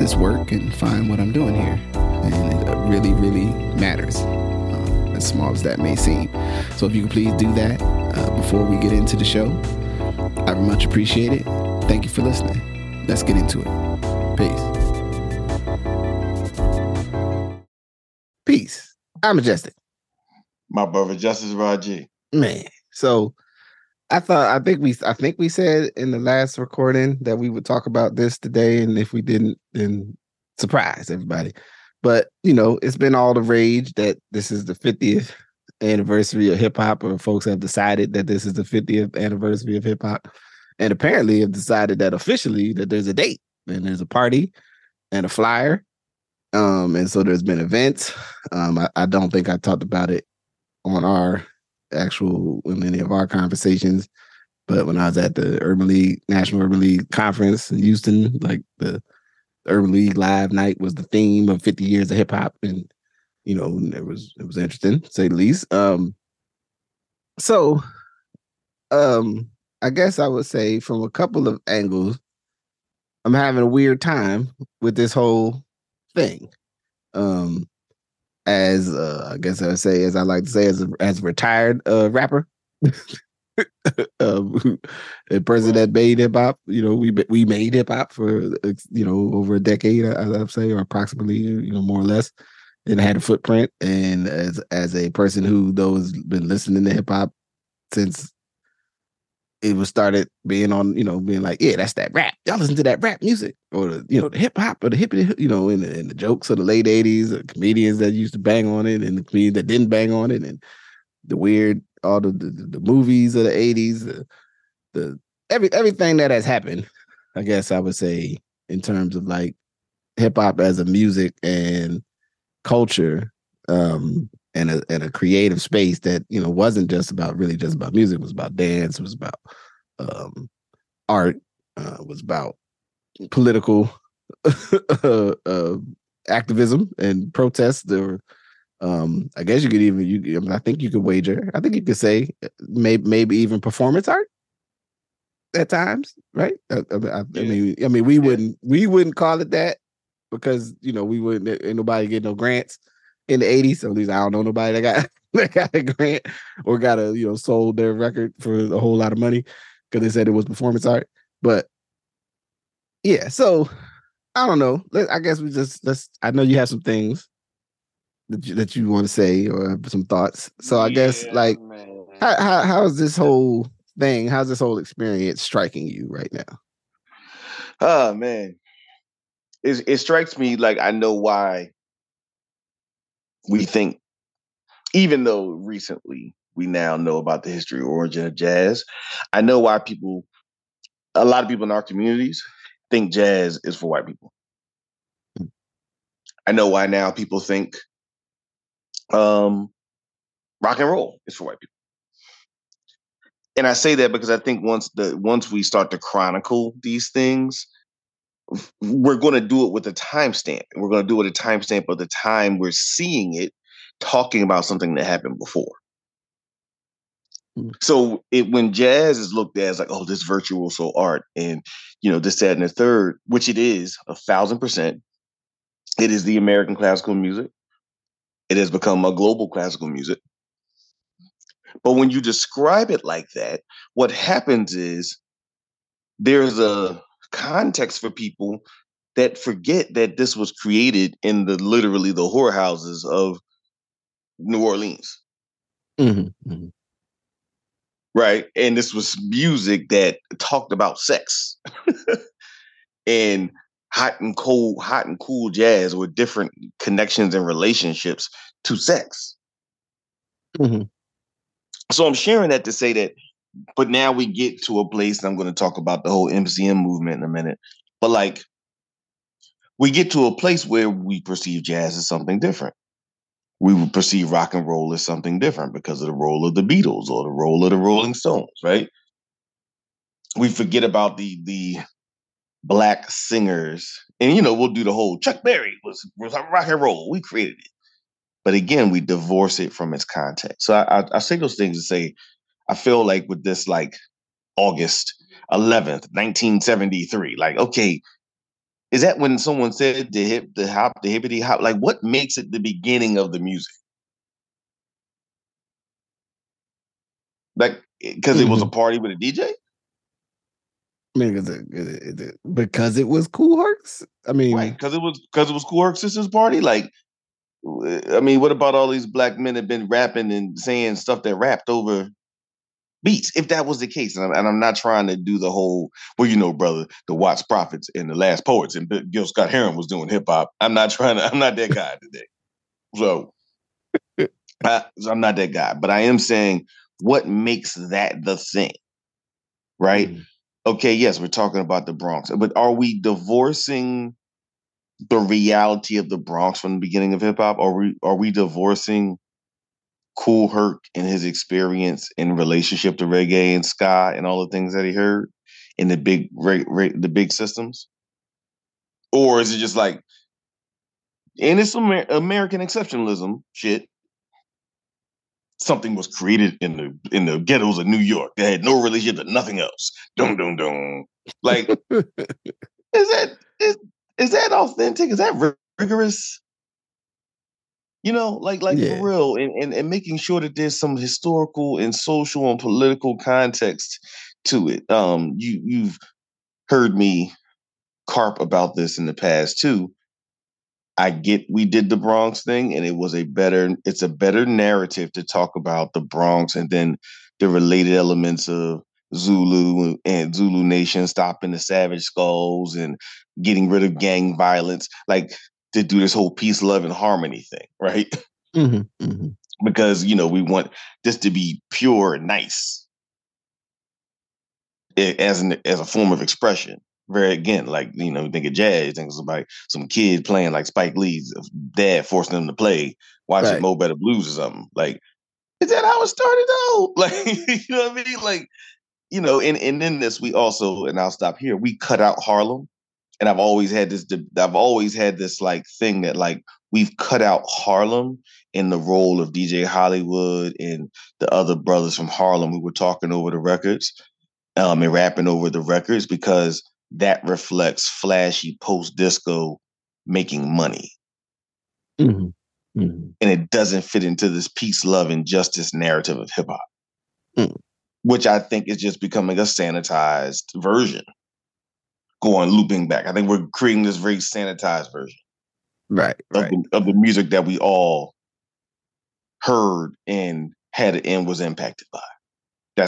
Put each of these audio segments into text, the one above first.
this work and find what I'm doing here. And it really, really matters, as small as that may seem. So if you could please do that before we get into the show, I much appreciate it. Thank you for listening. Let's get into it. Peace. I'm Majestic. My brother, Justice Rajee. Man, so I think we said in the last recording that we would talk about this today, and if we didn't, then surprise everybody. But you know, it's been all the rage that this is the 50th anniversary of hip hop, or folks have decided that this is the 50th anniversary of hip hop, and apparently have decided that officially that there's a date and there's a party and a flyer, and so there's been events. I don't think I talked about it on our actual in any of our conversations, but when I was at the Urban League National Urban League Conference in Houston, like the Urban League Live Night was the theme of 50 years of hip hop, and you know, it was interesting to say the least. So I guess I would say from a couple of angles, I'm having a weird time with this whole thing. As I like to say, as a retired rapper, a person that made hip hop, you know, we made hip hop for, you know, over a decade, I'd say, or approximately, you know, more or less, and had a footprint. And as a person who though has been listening to hip hop since it was started being on, you know, being like, yeah, that's that rap. Y'all listen to that rap music, or the, you know, the hip hop, or the hippie, you know, in the jokes of the late 80s, the comedians that used to bang on it and the comedians that didn't bang on it, and the weird, all the movies of the 80s, everything that has happened, I guess I would say, in terms of like hip hop as a music and culture, and a creative space that, you know, wasn't just about music. It was about dance, it was about art, was about political activism and protest, or I guess you could say maybe even performance art at times, right? I mean we wouldn't call it that, because, you know, we wouldn't, ain't nobody get no grants in the 80s, so at least I don't know nobody that got a grant or got a, you know, sold their record for a whole lot of money because they said it was performance art. But yeah, so I don't know. I know you have some things that you want to say or some thoughts. So I guess, like, man, how is this whole thing? How's this whole experience striking you right now? Oh man, it strikes me like I know why. We think, even though recently we now know about the history or origin of jazz, I know why a lot of people in our communities think jazz is for white people. I know why now people think rock and roll is for white people. And I say that because I think once we start to chronicle these things, we're going to do it with a timestamp. We're going to do it with a timestamp of the time we're seeing it, talking about something that happened before. Mm-hmm. So when jazz is looked at as like, oh, this virtuoso art and, you know, this, that, and the third, which it is 1,000%, it is the American classical music. It has become a global classical music. But when you describe it like that, what happens is there's a context for people that forget that this was created in literally the whorehouses of New Orleans. Mm-hmm. Mm-hmm. Right. And this was music that talked about sex and hot and cold, hot and cool jazz with different connections and relationships to sex. Mm-hmm. So I'm sharing that to say that. But now we get to a place, and I'm going to talk about the whole MCM movement in a minute. But like, we get to a place where we perceive jazz as something different. We would perceive rock and roll as something different because of the role of the Beatles or the role of the Rolling Stones, right? We forget about the black singers. And, you know, we'll do the whole Chuck Berry was rock and roll. We created it. But again, we divorce it from its context. So I say those things to say, I feel like with this, like, August 11th, 1973, like, okay, is that when someone said the hip, the hop, the hippity hop? Like, what makes it the beginning of the music? Like, because it was a party with a DJ? I mean, because it was Kool Herc's. I mean, right? Because it was Kool Herc's sister's party. Like, I mean, what about all these black men have been rapping and saying stuff that rapped over beats? If that was the case, and I'm not trying to do the whole, well, you know, brother, the Watts Prophets and the Last Poets and Gil Scott Heron was doing hip hop. I'm not that guy today. So I'm not that guy, but I am saying what makes that the thing, right? Mm-hmm. Okay, yes, we're talking about the Bronx, but are we divorcing the reality of the Bronx from the beginning of hip hop? Are we divorcing Kool Herc and his experience in relationship to reggae and ska and all the things that he heard in the big systems? Or is it just like, and it's American exceptionalism shit? Something was created in the ghettos of New York that had no relationship to nothing else. Dum dum dum. Like, is that authentic? Is that rigorous? You know, like yeah. For real, and making sure that there's some historical and social and political context to it. You've heard me carp about this in the past too. I get we did the Bronx thing, and it's a better narrative to talk about the Bronx and then the related elements of Zulu and Zulu Nation, stopping the Savage Skulls and getting rid of gang violence, like to do this whole peace, love, and harmony thing, right? Mm-hmm, mm-hmm. Because, you know, we want this to be pure and nice as a form of expression. Very, again, like, you know, think of jazz, you think it's about some kid playing like Spike Lee's dad forcing him to play, watching right. Mo' Better Blues or something. Like, is that how it started though? Like, you know what I mean? Like, you know, and in this we also, and I'll stop here, we cut out Harlem. And I've always had this like thing that like we've cut out Harlem in the role of DJ Hollywood and the other brothers from Harlem who were talking over the records and rapping over the records, because that reflects flashy post-disco making money. Mm-hmm. Mm-hmm. And it doesn't fit into this peace, love, and justice narrative of hip-hop, which I think is just becoming a sanitized version, looping back. I think we're creating this very sanitized version of the music that we all heard and had and was impacted by.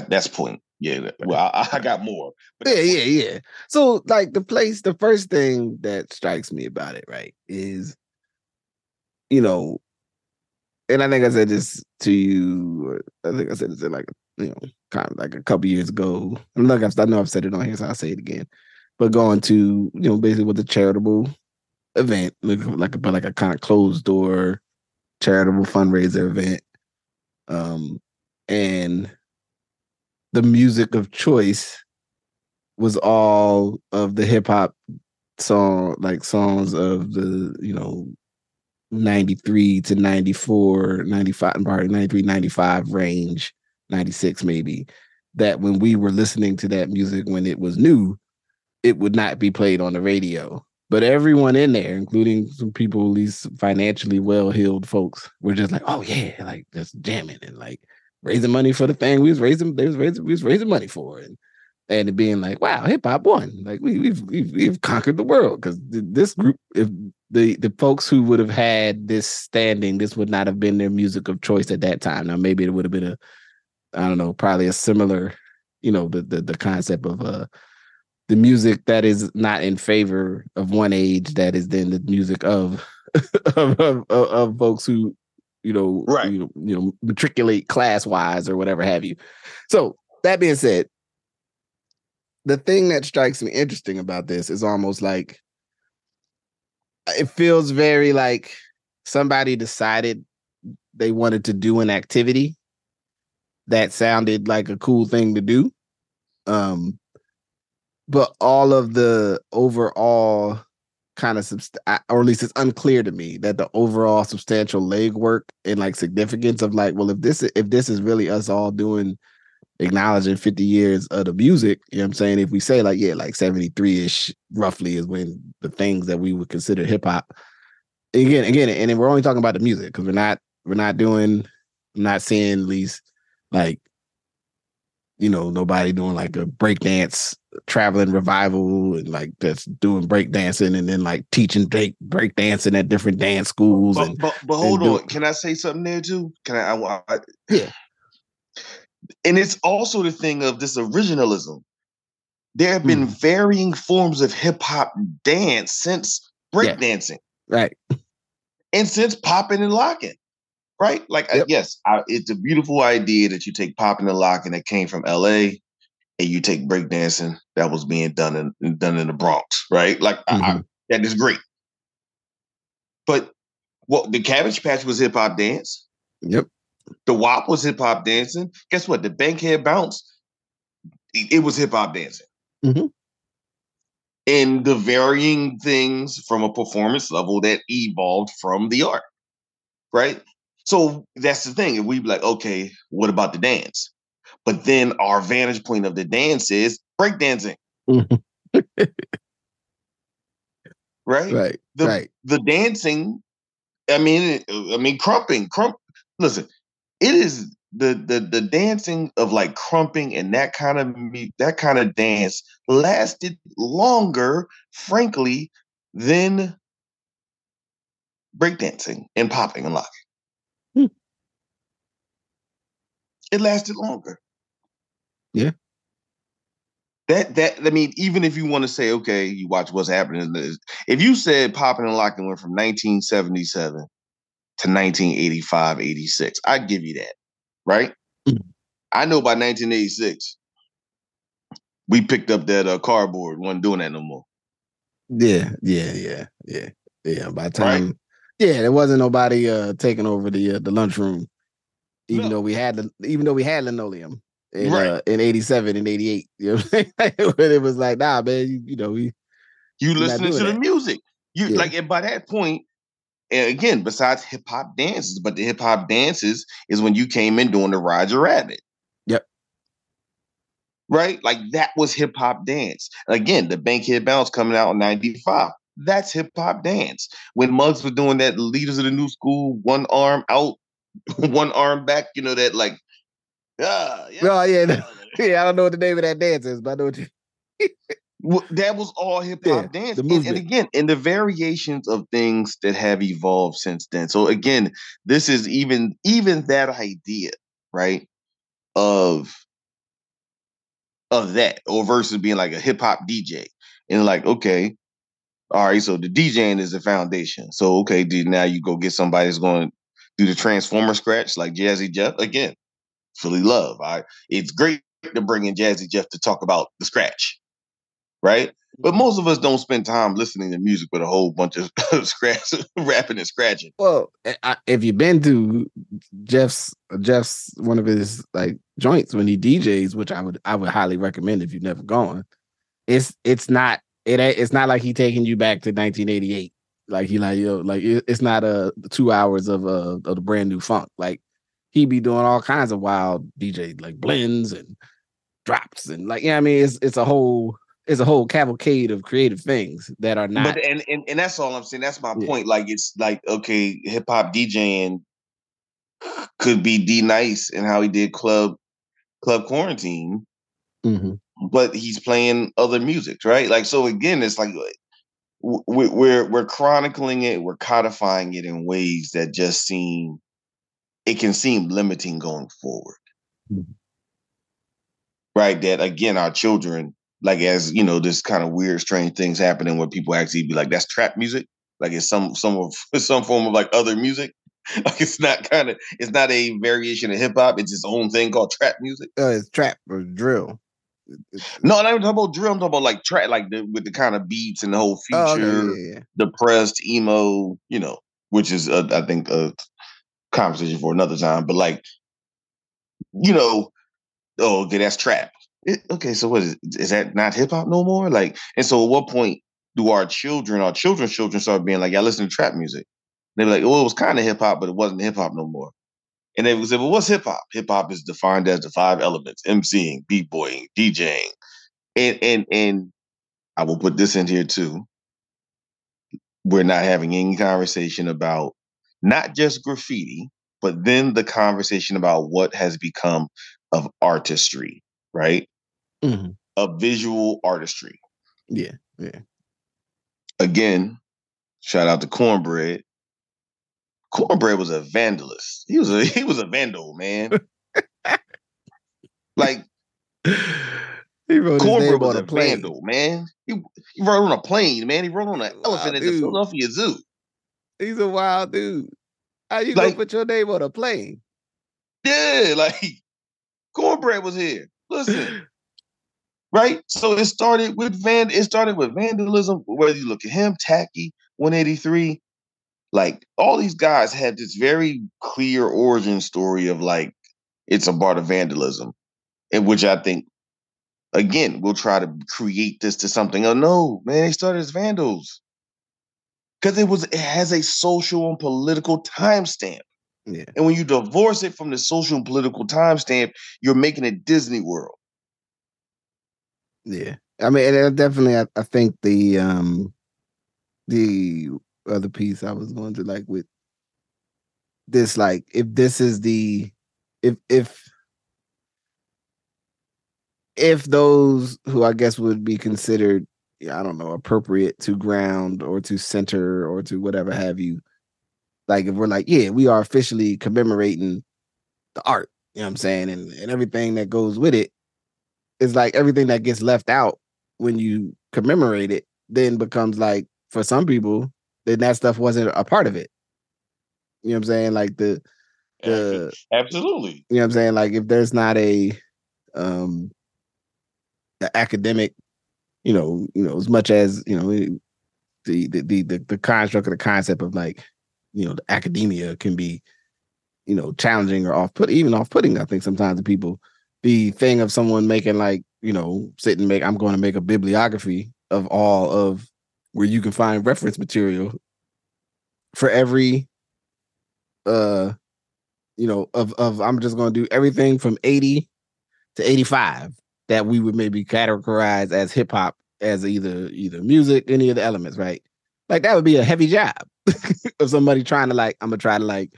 That's point. Yeah, well, I got more. Yeah. So, like, the first thing that strikes me about it, right, is, you know, and I think I said this to you, kind of like a couple years ago. And look, I know I've said it on here, so I'll say it again. But going to, you know, basically with a charitable event, like a kind of closed door charitable fundraiser event, and the music of choice was all of the hip hop songs of the, you know, 93 to 94, 95, probably 93, 95 range, 96 maybe, that when we were listening to that music when it was new, it would not be played on the radio. But everyone in there, including some people, at least financially well-heeled folks, were just like, oh yeah, like just jamming and like raising money for the thing we was raising money for, and it being like, wow, hip hop won, like we've conquered the world, because this group, if the folks who would have had this standing, this would not have been their music of choice at that time. Now maybe it would have been probably a similar, you know, the concept of the music that is not in favor of one age, that is then the music of of folks who, you know, right, you know, matriculate class-wise or whatever have you. So that being said, the thing that strikes me interesting about this is almost like it feels very like somebody decided they wanted to do an activity that sounded like a cool thing to do. But all of the overall kind of, or at least it's unclear to me that the overall substantial legwork and like significance of like, well, if this is really us all doing, acknowledging 50 years of the music, you know what I'm saying? If we say like, yeah, like 73-ish roughly is when the things that we would consider hip hop, again, and then we're only talking about the music because I'm not seeing at least like, you know, nobody doing like a breakdance traveling revival and like that's doing breakdancing and then like teaching breakdancing at different dance schools. But hold on, can I say something there too? Can I yeah. And it's also the thing of this originalism. There have been varying forms of hip hop dance since breakdancing, right, and since popping and locking. Right? Like, it's a beautiful idea that you take popping and locking that came from L.A. and you take breakdancing that was being done in the Bronx. Right? Like, that is great. But the Cabbage Patch was hip-hop dance. Yep. The WAP was hip-hop dancing. Guess what? The Bankhead Bounce, it was hip-hop dancing. Mm-hmm. And the varying things from a performance level that evolved from the art. Right? So that's the thing. And we'd be like, okay, what about the dance? But then our vantage point of the dance is breakdancing. Right? The dancing, I mean, crumping. Listen, it is the dancing of like crumping and that kind of dance lasted longer, frankly, than breakdancing and popping and locking. It lasted longer. Yeah. That I mean, even if you want to say, okay, you watch What's Happening. If you said popping and locking went from 1977 to 1985, 86, I'd give you that. Right? Mm-hmm. I know by 1986, we picked up that cardboard. Wasn't doing that no more. Yeah. By the time, right? Yeah, there wasn't nobody taking over the lunchroom. Even though we had linoleum in 87 and 88, you know what I'm saying? It was like, nah, man, you listening to the music. And by that point, and again, besides hip hop dances, but the hip hop dances is when you came in doing the Roger Rabbit. Yep. Right? Like that was hip hop dance. Again, the Bankhead Bounce coming out in 95. That's hip hop dance. When Muggs was doing that Leaders of the New School, one arm out, one arm back, you know, that like, I don't know what the name of that dance is, but I know what that was all hip hop dance. And again, and the variations of things that have evolved since then. So again, this is even that idea, right? Of that, or versus being like a hip hop DJ and like, okay, all right, so the DJing is the foundation. So okay, dude, now you go get somebody that's going do the Transformer scratch like Jazzy Jeff. Again, Philly love. It's great to bring in Jazzy Jeff to talk about the scratch, right? But most of us don't spend time listening to music with a whole bunch of scratch, rapping and scratching. Well, if you've been to Jeff's one of his like joints when he DJs, which I would highly recommend if you've never gone. It's not like he taking you back to 1988. Like he like, yo, like it's not 2 hours of the brand new funk. Like he be doing all kinds of wild DJ like blends and drops and like, yeah, I mean, it's a whole cavalcade of creative things that are not. But, and that's all I'm saying. That's my point. Like it's like, okay, hip hop DJing could be D Nice and how he did Club Quarantine, but he's playing other music, right? Like so again, it's like. We're chronicling it. We're codifying it in ways that just can seem limiting going forward. Mm-hmm. Right. That again, our children, like, as you know, this kind of weird, strange things happening where people actually be like, that's trap music. Like it's some form of like other music. Like it's not a variation of hip hop. It's its own thing called trap music. It's trap or drill. No, I'm not even talking about drill. I'm talking about like track, like the, with the kind of beats and the whole future, depressed, emo, you know, which is, I think, a conversation for another time. But like, you know, oh, okay, that's trap. Okay, so what is that not hip hop no more? Like, and so at what point do our children's children start being like, y'all listen to trap music? They're like, oh, it was kind of hip hop, but it wasn't hip hop no more. And they would say, well, what's hip hop? Hip hop is defined as the five elements: MCing, b-boying, DJing, and I will put this in here too. We're not having any conversation about not just graffiti, but then the conversation about what has become of artistry, right? Mm-hmm. Of visual artistry. Yeah, yeah. Again, shout out to Cornbread. Cornbread was a vandalist. He was a vandal, man. Like, he wrote Cornbread was a vandal, man. He rode on a plane, man. He rode on an elephant at the Philadelphia Zoo. He's a wild dude. How you gonna put your name on a plane? Yeah, like Cornbread was here. Listen, right? So it started with vandalism. Whether you look at him, Tacky, 183. Like, all these guys had this very clear origin story of, like, it's a part of vandalism, in which I think, again, we'll try to create this to something. Oh, no, man, they started as vandals. Because it has a social and political timestamp. Yeah. And when you divorce it from the social and political timestamp, you're making it Disney World. Yeah. I mean, and definitely, I think the other piece I was going to like with this, like, if this is the if those who I guess would be considered, I don't know, appropriate to ground or to center or to whatever have you, like, if we're like, yeah, we are officially commemorating the art, you know what I'm saying, and everything that goes with it, is like everything that gets left out when you commemorate it then becomes like, for some people, then that stuff wasn't a part of it. You know what I'm saying? Like the absolutely. You know what I'm saying? Like, if there's not the academic, you know, as much as, you know, the construct or the concept of, like, you know, the academia can be, you know, challenging or off-putting, I think, sometimes to people. The thing of someone making, like, you know, I'm going to make a bibliography of all of where you can find reference material for every, you know, of I'm just going to do everything from 80 to 85 that we would maybe categorize as hip hop, as either music, any of the elements, right? Like, that would be a heavy job of somebody trying to, like, I'm going to try to, like,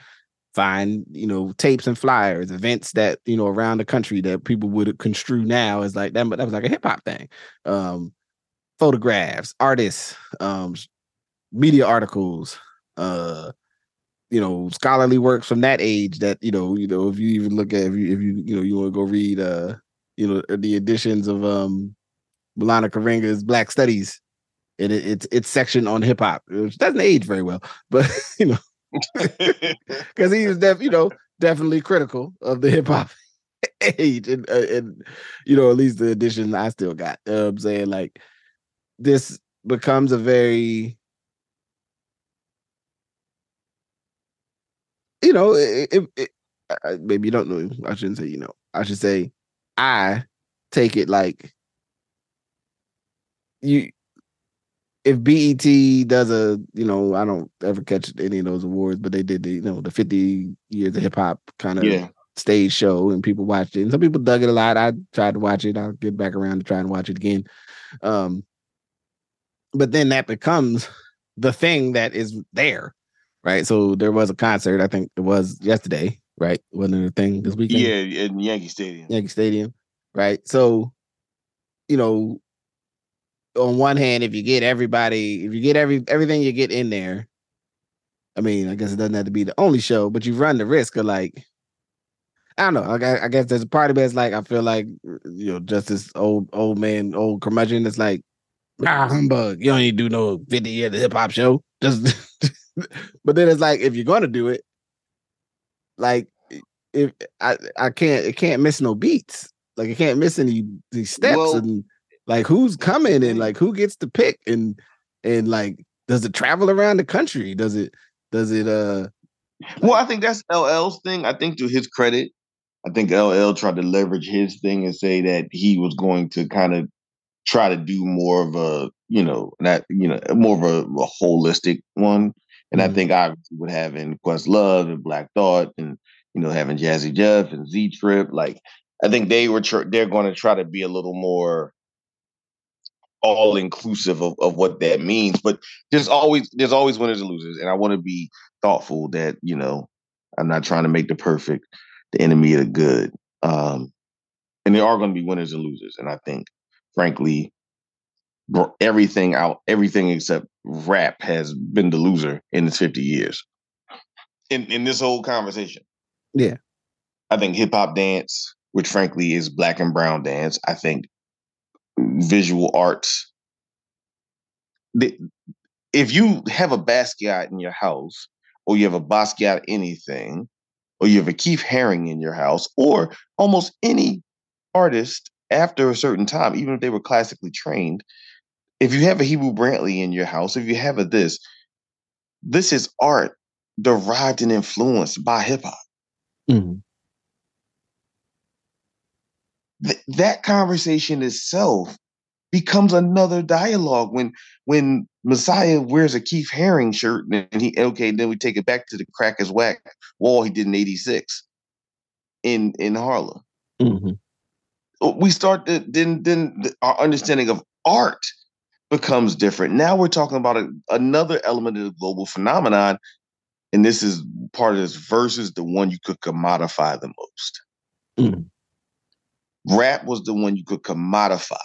find, you know, tapes and flyers, events that, you know, around the country that people would construe now as like that was like a hip hop thing. Photographs, artists, media articles, you know, scholarly works from that age that, you know, if you even look at, if you you want to go read, you know, the editions of Milana Karenga's Black Studies, and it's section on hip hop, which doesn't age very well, but, you know, because he was definitely critical of the hip hop age, and you know, at least the edition I still got. I'm saying, like, this becomes a very, you know, maybe you don't know. I shouldn't say, you know, I should say, I take it like, you, if BET does a, you know, I don't ever catch any of those awards, but they did the, you know, the 50 years of hip hop kind of stage show, and people watched it. And some people dug it a lot. I tried to watch it. I'll get back around to try and watch it again. But then that becomes the thing that is there, right? So there was a concert, I think it was yesterday, right? Wasn't it a thing this weekend? Yeah, in Yankee Stadium, right? So, you know, on one hand, if you get everybody, everything you get in there, I mean, I guess it doesn't have to be the only show, but you run the risk of, like, I don't know. I guess there's a part of it that's like, I feel like, you know, just this old curmudgeon that's like, ah, humbug, you don't need to do no 50 year hip hop show. Just but then it's like, if you're gonna do it, like, if I can't miss no beats. Like, you can't miss any these steps. Well, and like, who's coming and like who gets to pick and like, does it travel around the country? Does it? Well, I think that's LL's thing. I think to his credit, I think LL tried to leverage his thing and say that he was going to kind of try to do more of a, you know, not, you know, more of a holistic one. And I think obviously with having Questlove and Black Thought and, you know, having Jazzy Jeff and Z Trip, like I think they're going to try to be a little more all inclusive of what that means. But there's always winners and losers. And I want to be thoughtful that, you know, I'm not trying to make the perfect the enemy of the good. And there are going to be winners and losers. And I think, frankly, everything except rap has been the loser in its 50 years. In this whole conversation. Yeah. I think hip hop dance, which frankly is black and brown dance. I think visual arts. If you have a Basquiat in your house, or you have a Basquiat anything, or you have a Keith Haring in your house, or almost any artist after a certain time, even if they were classically trained, if you have a Hebrew Brantley in your house, if you have this is art derived and influenced by hip hop. Mm-hmm. That conversation itself becomes another dialogue when Messiah wears a Keith Haring shirt and then we take it back to the crack is whack wall he did in 86 in Harlem. Mm-hmm. We start then our understanding of art becomes different. Now we're talking about another element of the global phenomenon, and this is part of this versus the one you could commodify the most. Mm-hmm. Rap was the one you could commodify.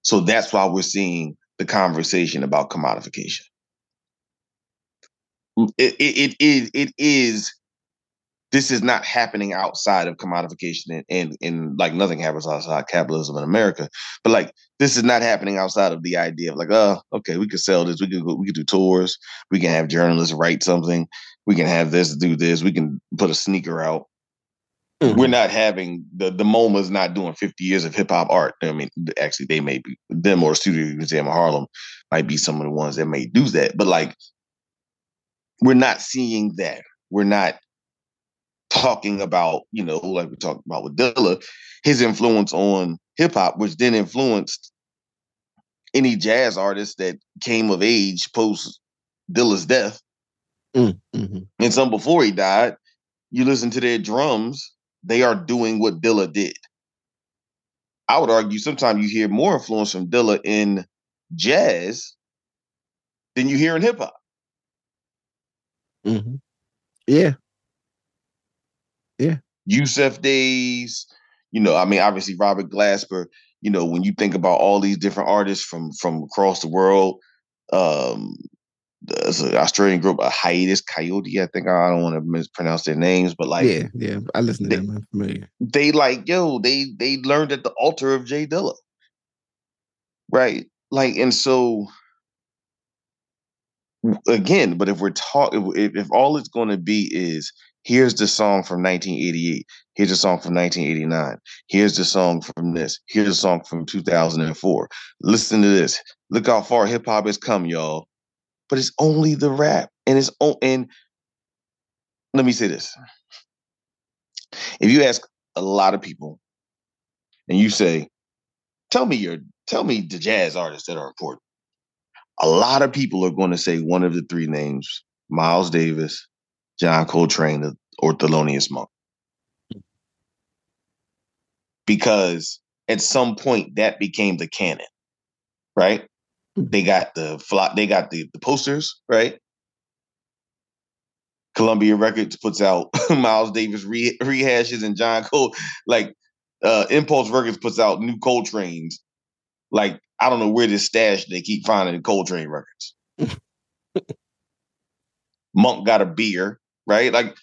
So that's why we're seeing the conversation about commodification. This is not happening outside of commodification and like nothing happens outside capitalism in America, but like this is not happening outside of the idea of like, oh, okay, we could sell this. We could do tours. We can have journalists write something. We can have this, do this. We can put a sneaker out. Mm-hmm. We're not having the MoMA's not doing 50 years of hip hop art. I mean, actually, they may be them or Studio Museum of Harlem might be some of the ones that may do that. But like, we're not seeing that. We're not talking about, you know, like we talked about with Dilla, his influence on hip hop, which then influenced any jazz artist that came of age post Dilla's death, mm-hmm. and some before he died. You listen to their drums. They are doing what Dilla did. I would argue sometimes you hear more influence from Dilla in jazz than you hear in hip hop. Mm-hmm. Yeah. Yeah. Yusef Days, you know, I mean, obviously Robert Glasper, you know, when you think about all these different artists from across the world, there's an Australian group, a Hiatus Coyote, I think. I don't want to mispronounce their names, but like, yeah, I listen to them. I'm familiar. They like, yo, they learned at the altar of Jay Dilla, right? Like, and so again, but if we're talking, if all it's going to be is here's the song from 1988, here's the song from 1989, here's the song from this, here's the song from 2004. Listen to this. Look how far hip hop has come, y'all. But it's only the rap, and and let me say this: if you ask a lot of people, and you say, "Tell me the jazz artists that are important," a lot of people are going to say one of the three names: Miles Davis, John Coltrane, or Thelonious Monk, because at some point that became the canon, right? They got the flop. They got the posters, right? Columbia Records puts out Miles Davis rehashes and John Cole. Like Impulse Records puts out new Coltrane's. Like I don't know where this stash they keep finding the Coltrane records. Monk got a beer, right? Like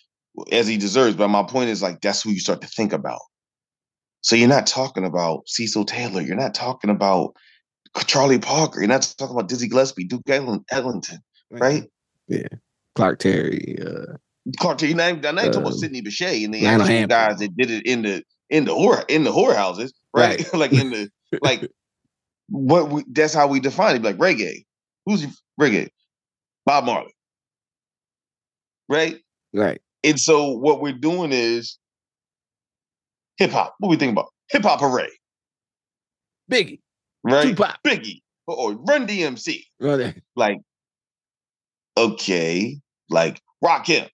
as he deserves. But my point is like that's who you start to think about. So you're not talking about Cecil Taylor. You're not talking about Charlie Parker. You're not talking about Dizzy Gillespie, Duke Ellington, right? Yeah. Clark Terry. You're not even talking about Sidney Bechet and the guys that did it in the in the whorehouses, right? Like in the like what we, that's how we define it. Like reggae, who's reggae? Bob Marley, right? Right. And so what we're doing is hip hop. What we think about hip hop array? Biggie, right? Tupac. Biggie or Run DMC, right? Like okay, like Rakim,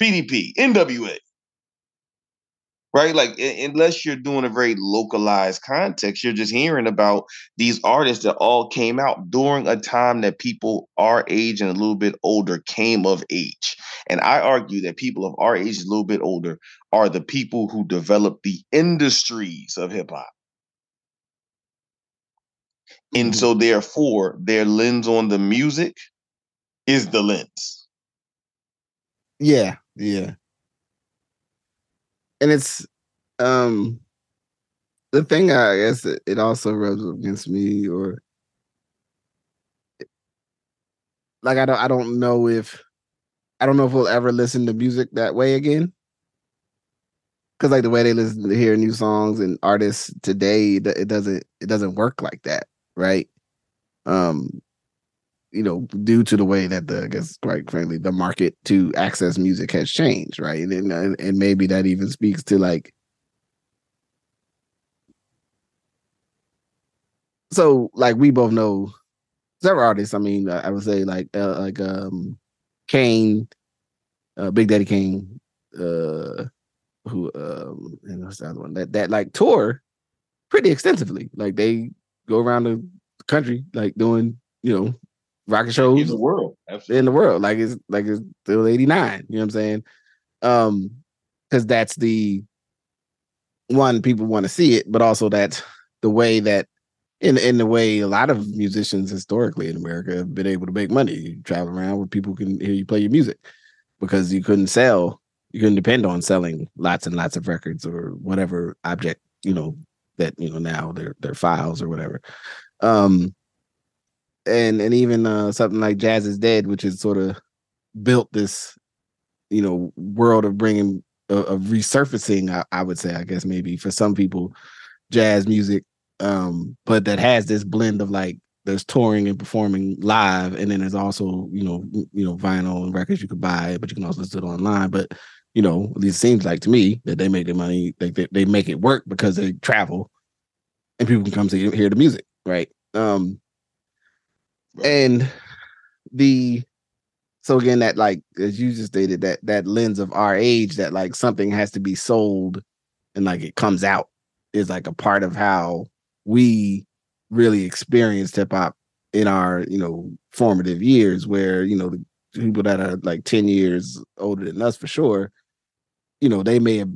BDP, NWA. Right? Like, unless you're doing a very localized context, you're just hearing about these artists that all came out during a time that people our age and a little bit older came of age. And I argue that people of our age, a little bit older, are the people who developed the industries of hip hop. And so, therefore, their lens on the music is the lens. Yeah, yeah. And it's the thing, I guess, it also rubs up against me, or like I don't know if we'll ever listen to music that way again. Because like the way they listen to hear new songs and artists today, it doesn't work like that, right? You know, due to the way that I guess, quite frankly, the market to access music has changed, right? And maybe that even speaks to like, so like we both know several artists. I mean, I would say like Kane, Big Daddy Kane, who and what's the other one that like tour pretty extensively. Like they go around the country, like doing, you know, rocket shows in the world. Like it's still 89. You know what I'm saying? Because that's the one people want to see it, but also that's the way that in the way a lot of musicians historically in America have been able to make money. You travel around where people can hear you play your music because you couldn't depend on selling lots and lots of records or whatever object, you know, that, you know, now they're files or whatever. And even something like Jazz is Dead, which has sort of built this, you know, world of bringing, of resurfacing, I would say, I guess maybe for some people, jazz music, but that has this blend of like, there's touring and performing live, and then there's also, you know, vinyl and records you could buy, but you can also listen to it online. But, you know, at least it seems like to me that they make their money, like they make it work because they travel and people can come to hear the music, right? And so again, that like, as you just stated, that lens of our age, that like something has to be sold and like it comes out is like a part of how we really experienced hip hop in our, you know, formative years where, you know, the people that are like 10 years older than us for sure, you know, they may have,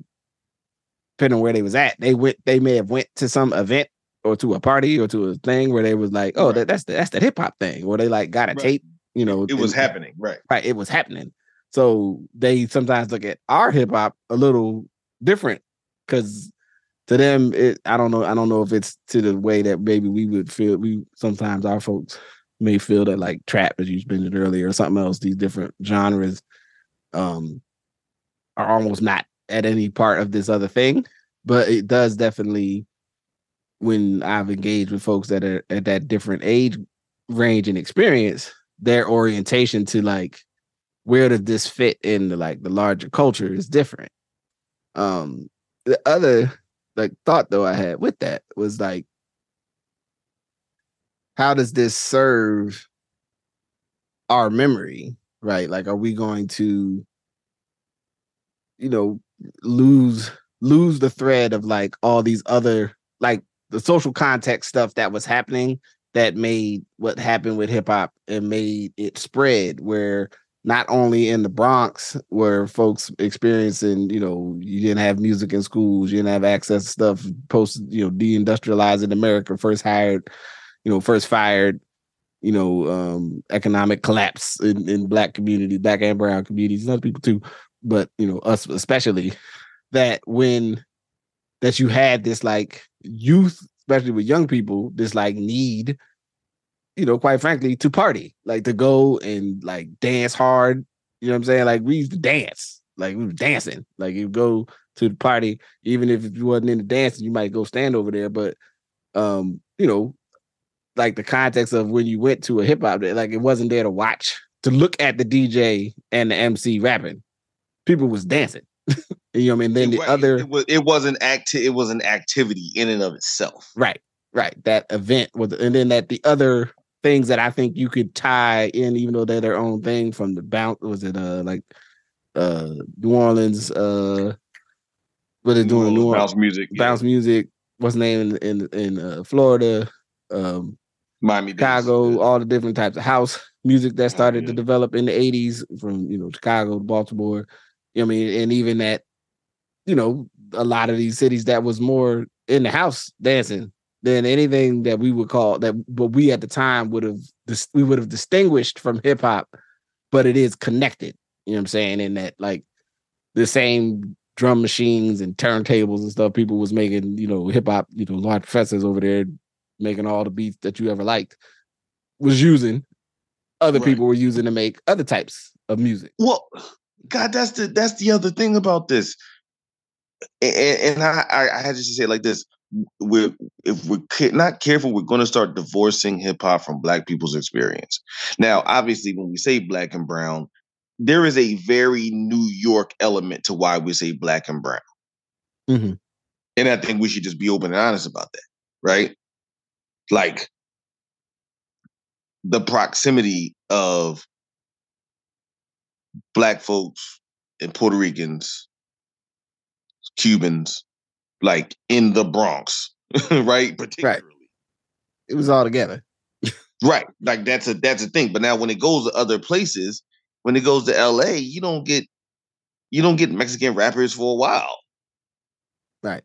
depending on where they was at, they may have went to some event or to a party or to a thing where they was like, oh, that's the hip hop thing. Or they like got a tape, you know. It was happening, right. Right, it was happening. So they sometimes look at our hip hop a little different because to them, I don't know if it's to the way that maybe we would feel, sometimes our folks may feel that like trap, as you mentioned earlier, or something else, these different genres are almost not at any part of this other thing. But it does definitely, when I've engaged with folks that are at that different age range and experience, their orientation to like, where does this fit into like the larger culture is different. The other like thought though I had with that was like, how does this serve our memory? Right? Like, are we going to, you know, lose the thread of like all these other, like, the social context stuff that was happening that made what happened with hip hop and made it spread, where not only in the Bronx where folks experiencing, you know, you didn't have music in schools, you didn't have access to stuff post, you know, deindustrializing America, first fired, you know, economic collapse in black communities, black and brown communities, and other people too, but, you know, us especially, that you had this like youth, especially with young people, this like need, you know, quite frankly, to party, like to go and like dance hard. You know what I'm saying? Like we used to dance Like, we were dancing. Like, you go to the party, even if you wasn't into dancing, you might go stand over there. But, you know, like the context of when you went to a hip hop, like it wasn't there to watch, to look at the DJ and the MC rapping. People was dancing. You know what I mean? Then the other, it was an activity in and of itself. Right, right. That event was, and then that the other things that I think you could tie in, even though they're their own thing, from the bounce, was it New Orleans, what they doing in New Orleans? Bounce music. What's named in Florida, Miami, Chicago, Davis, all the different types of house music that started to develop in the 80s, from, you know, Chicago to Baltimore. You know what I mean? And even that, you know, a lot of these cities that was more in the house dancing than anything that we would call that, but we at the time would have distinguished from hip hop, but it is connected. You know what I'm saying? In that, like, the same drum machines and turntables and stuff people was making, you know, hip hop, you know, large professors over there making all the beats that you ever liked was using. Other people were using to make other types of music. Well, God, that's the other thing about this. And I had to say it like this. If we're not careful, we're going to start divorcing hip hop from Black people's experience. Now, obviously, when we say Black and brown, there is a very New York element to why we say Black and brown. Mm-hmm. And I think we should just be open and honest about that, right? Like, the proximity of Black folks and Puerto Ricans, Cubans, like in the Bronx, right? Particularly. Right. It was all together. Right. Like, that's a thing. But now when it goes to other places, when it goes to LA, you don't get Mexican rappers for a while. Right.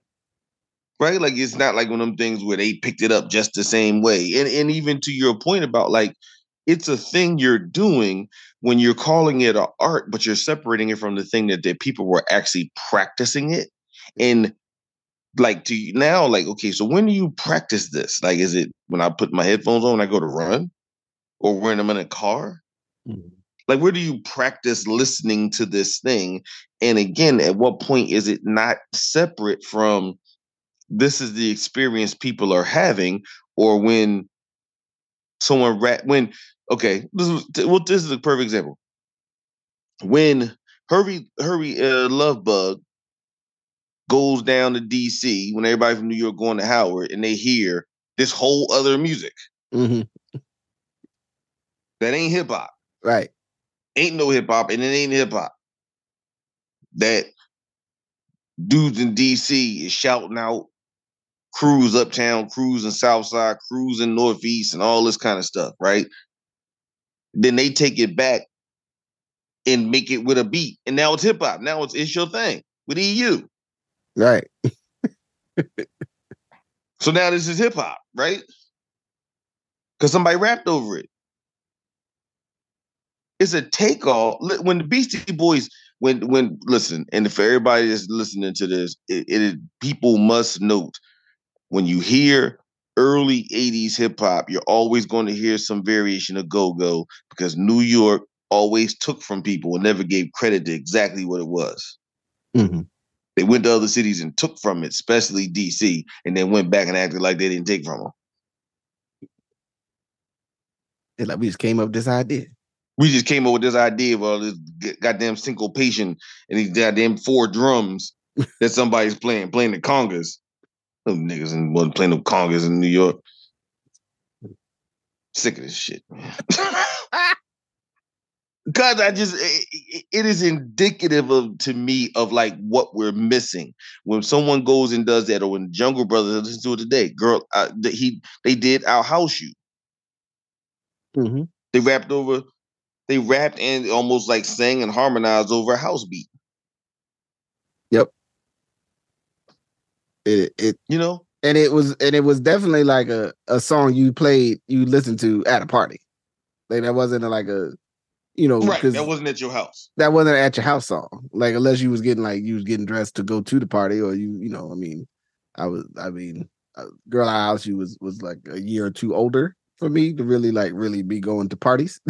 Right? Like, it's not like one of them things where they picked it up just the same way. And even to your point about, like, it's a thing you're doing when you're calling it an art, but you're separating it from the thing that people were actually practicing it. And, like, do you now, like, okay, so when do you practice this? Like, is it when I put my headphones on and I go to run? Or when I'm in a car? Mm-hmm. Like, where do you practice listening to this thing? And again, at what point is it not separate from this is the experience people are having? Or when someone this is a perfect example. When Hurry Lovebug goes down to DC, when everybody from New York going to Howard and they hear this whole other music. Mm-hmm. That ain't hip hop. Right. Ain't no hip hop, and it ain't hip hop. That dudes in DC is shouting out crews uptown, crews in Southside, crews in Northeast, and all this kind of stuff, right? Then they take it back and make it with a beat. And now it's hip hop. Now it's your thing with EU. Right. So now this is hip hop, right? Because somebody rapped over it. It's a takeoff. When the Beastie Boys, listen, and for everybody that's listening to this, people must note, when you hear early 80s hip hop, you're always going to hear some variation of go-go, because New York always took from people and never gave credit to exactly what it was. Mm-hmm. They went to other cities and took from it, especially DC, and then went back and acted like they didn't take from them. It's like, we just came up with this idea. We just came up with this idea of all this goddamn syncopation and these goddamn four drums that somebody's playing the congas. Those niggas wasn't playing no congas in New York. Sick of this shit, man. God, it is indicative to me of like what we're missing. When someone goes and does that, or when Jungle Brothers, I listen to it today, they did I'll House You. Mm-hmm. They rapped and almost like sang and harmonized over a house beat. Yep. It you know, and it was definitely like a song you listened to at a party. Like, that wasn't like a, you know, right? That wasn't at your house. That wasn't an at your house song. Like, unless you was getting dressed to go to the party, or you know, I mean, Girl I House You was like a year or two older for me to really be going to parties.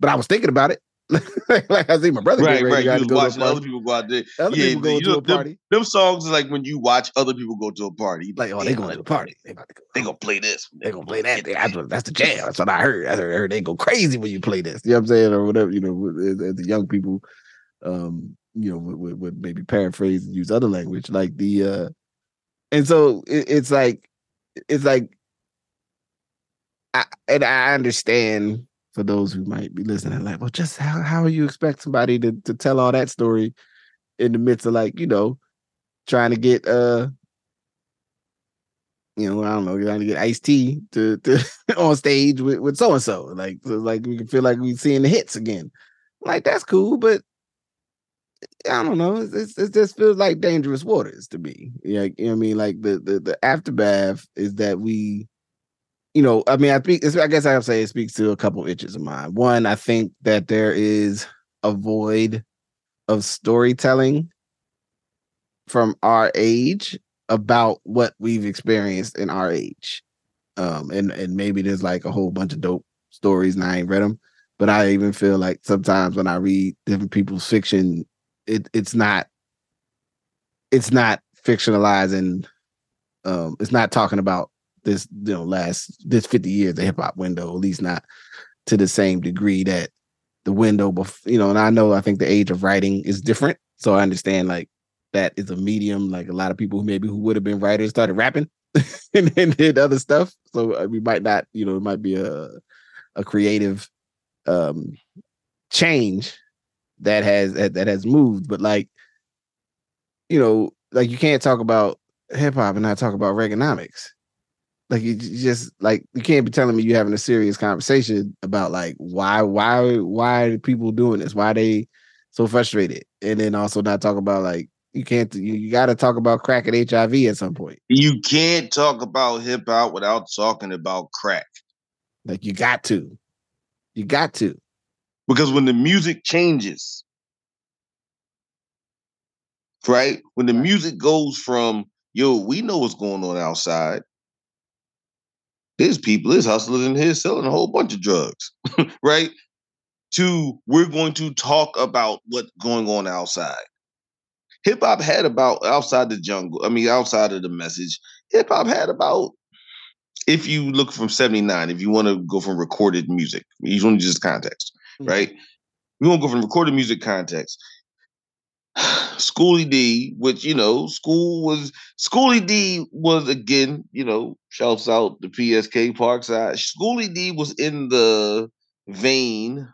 But I was thinking about it. Like I see my brother. Right. You watching other people go out there. Other people go to a party. Them songs is like when you watch other people go to a party. Like, oh, they going to the party. They gonna play this. They gonna play that. That's the jam. That's what I heard. They go crazy when you play this. You know what I'm saying, or whatever. You know, as the young people, you know, would maybe paraphrase and use other language, like the. And so it's like. I understand. For those who might be listening, like, well, just how you expect somebody to tell all that story in the midst of, like, you know, trying to get trying to get Ice-T to on stage with so-and-so. Like, so, like, we can feel like we're seeing the hits again. Like, that's cool, but I don't know. It just feels like dangerous waters to me. Yeah, you know what I mean? Like the aftermath is that we. You know, I mean, I guess I would say it speaks to a couple itches of mine. One, I think that there is a void of storytelling from our age about what we've experienced in our age. And maybe there's like a whole bunch of dope stories and I ain't read them, but I even feel like sometimes when I read different people's fiction, it's not fictionalizing. It's not talking about this, you know, this 50 years, the hip hop window, at least not to the same degree that the window, you know, and I think the age of writing is different. So I understand, like, that is a medium, like a lot of people who would have been writers started rapping and did other stuff. So we might not, you know, it might be a creative change that has moved, but, like, you know, like, you can't talk about hip hop and not talk about Reaganomics. Like, you just, like, you can't be telling me you're having a serious conversation about, like, why are people doing this? Why are they so frustrated? And then also not talk about, like, you got to talk about crack and HIV at some point. You can't talk about hip hop without talking about crack. Like, you got to. Because when the music changes, right? When the music goes from, yo, we know what's going on outside. There's people, there's hustlers in here selling a whole bunch of drugs, right? To, we're going to talk about what's going on outside. Hip hop had about outside of the message. Hip hop had about, if you look from 79, if you want to go from recorded music, you want to just context, right? We want to go from recorded music context. Schooly D, which, you know, Schooly D was, again, you know, shouts out the PSK Parkside. Schooly D was in the vein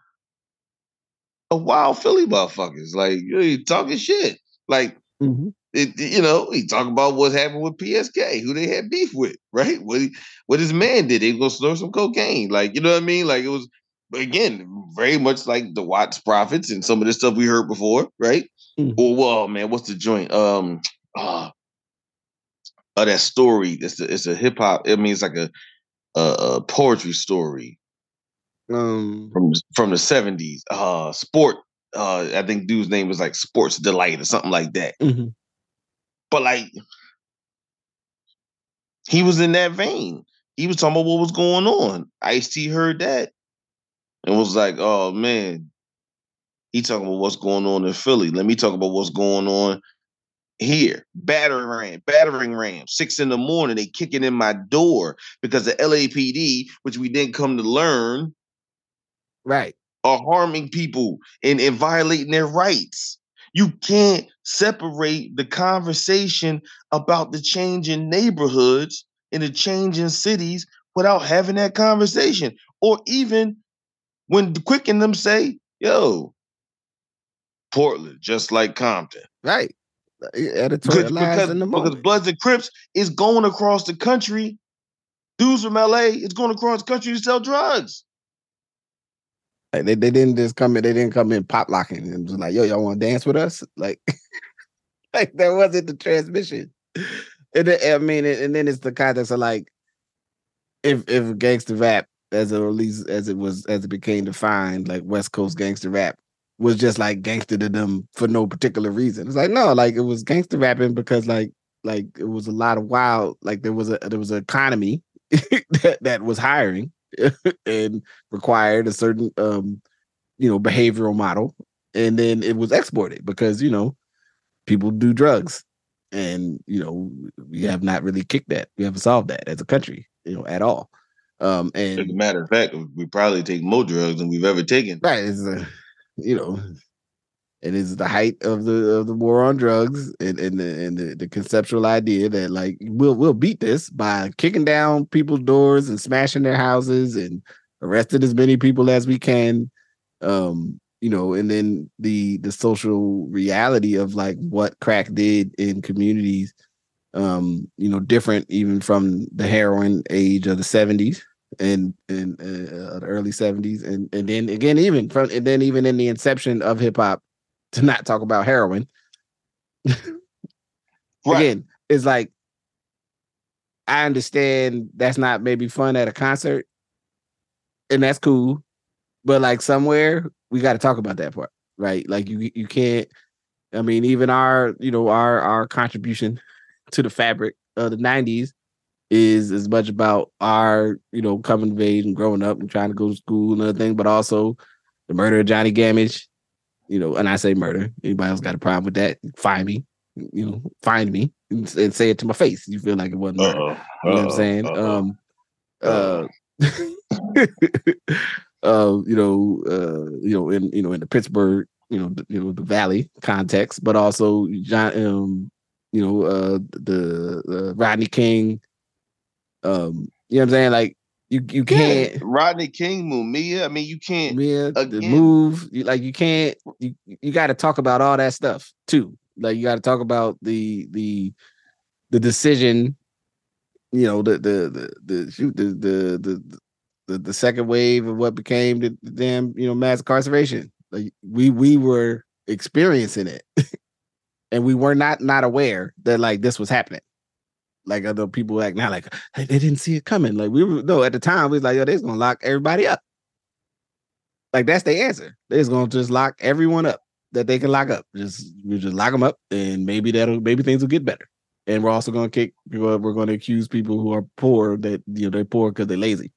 of wild Philly motherfuckers. Like, he talking shit. Like, you know, he talking about what happened with PSK, who they had beef with, right? What his man did, they go snort some cocaine. Like, you know what I mean? Like, it was, again, very much like the Watts Prophets and some of the stuff we heard before, right? Oh, whoa, man, what's the joint? That story. It's a hip hop. I mean, it's like a poetry story from the 70s. Sport. I think dude's name was like Sports Delight or something like that. Mm-hmm. But, like, he was in that vein. He was talking about what was going on. Ice-T heard that and was like, oh, man. He talking about what's going on in Philly. Let me talk about what's going on here. Battering ram, 6 a.m. They kicking in my door because the LAPD, which we didn't come to learn, right, are harming people and violating their rights. You can't separate the conversation about the change in neighborhoods and the change in cities without having that conversation. Or even when Quick and them say, yo, Portland, just like Compton. Right. Because Bloods and Crips is going across the country. Dudes from LA is going across the country to sell drugs. Like, they didn't just come in, pop locking and was like, yo, y'all want to dance with us? Like, like, that wasn't the transmission. And then it's the context of, like, if gangsta rap, as it became defined, like West Coast gangsta rap, was just like gangster to them for no particular reason. It's like, no, like, it was gangster rapping because like it was a lot of wild, like there was an economy that was hiring and required a certain behavioral model, and then it was exported because, people do drugs, and, we have not really kicked that. We haven't solved that as a country, at all. And as a matter of fact, we probably take more drugs than we've ever taken. Right. It's it is the height of the war on drugs and the conceptual idea that we'll beat this by kicking down people's doors and smashing their houses and arresting as many people as we can. And then the social reality of what crack did in communities, different even from the heroin age of the 70s. In the early 70s, and then even in the inception of hip hop, to not talk about heroin. Again, it's I understand that's not maybe fun at a concert, and that's cool, but somewhere we got to talk about that part, right? You can't. I mean, even our our contribution to the fabric of the 90s. Is as much about our, coming of age and growing up and trying to go to school and other thing, but also the murder of Johnny Gamage, and I say murder. Anybody else got a problem with that? Find me and say it to my face. You feel like it wasn't murder. You know what I'm saying? In the Pittsburgh, the Valley context, but also John, the Rodney King. You know what I'm saying? You can't. Rodney King, Mumia. I mean, you can't. Mumia, the move. You can't. You got to talk about all that stuff too. You got to talk about the decision. The second wave of what became the damn mass incarceration. We were experiencing it, and we were not aware that this was happening. Other people act now they didn't see it coming. At the time, we was they're just gonna lock everybody up. That's the answer. They're just gonna just lock everyone up that they can lock up. We just lock them up, and maybe things will get better. And we're also gonna kick people. We're gonna accuse people who are poor that they're poor because they're lazy,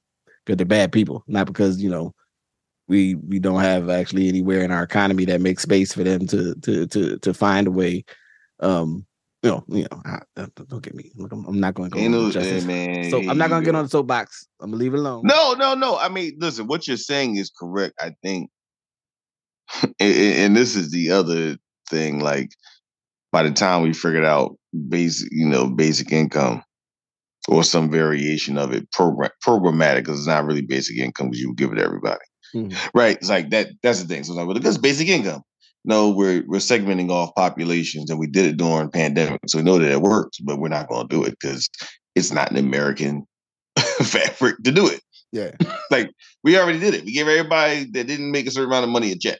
because they're bad people, not because we don't have actually anywhere in our economy that makes space for them to find a way. Don't get me. Look, I'm not going to go on justice. Man, so I'm not going to get on the soapbox. I'm going to leave it alone. No. I mean, listen, what you're saying is correct, I think. And this is the other thing. By the time we figured out basic income or some variation of it, programmatic, because it's not really basic income because you would give it to everybody. Mm-hmm. Right? It's that. That's the thing. So it's basic income. No, we're segmenting off populations, and we did it during pandemic, so we know that it works, but we're not going to do it because it's not an American fabric to do it. Yeah. We already did it. We gave everybody that didn't make a certain amount of money a check.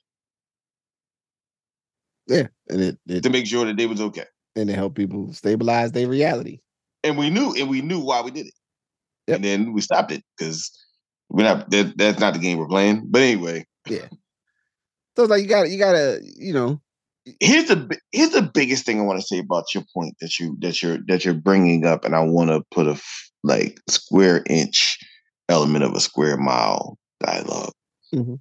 Yeah. And it to make sure that they was okay. And to help people stabilize their reality. And we knew why we did it. Yep. And then we stopped it because we're not, that's not the game we're playing. But anyway. Yeah. So it's you gotta. Here's the biggest thing I want to say about your point that you're bringing up, and I want to put a square inch element of a square mile dialogue. Mm-hmm.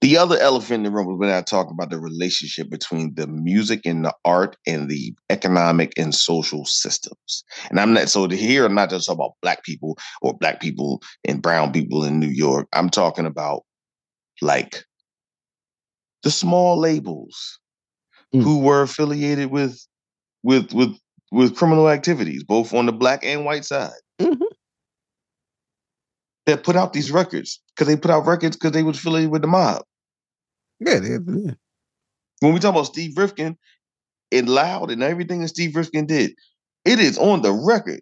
The other elephant in the room was when I talk about the relationship between the music and the art and the economic and social systems. And I'm not just talking about black people and brown people in New York. I'm talking about the small labels who were affiliated with criminal activities, both on the black and white side, that put out these records because they were affiliated with the mob. Yeah, yeah. When we talk about Steve Rifkin and Loud and everything that Steve Rifkin did, it is on the record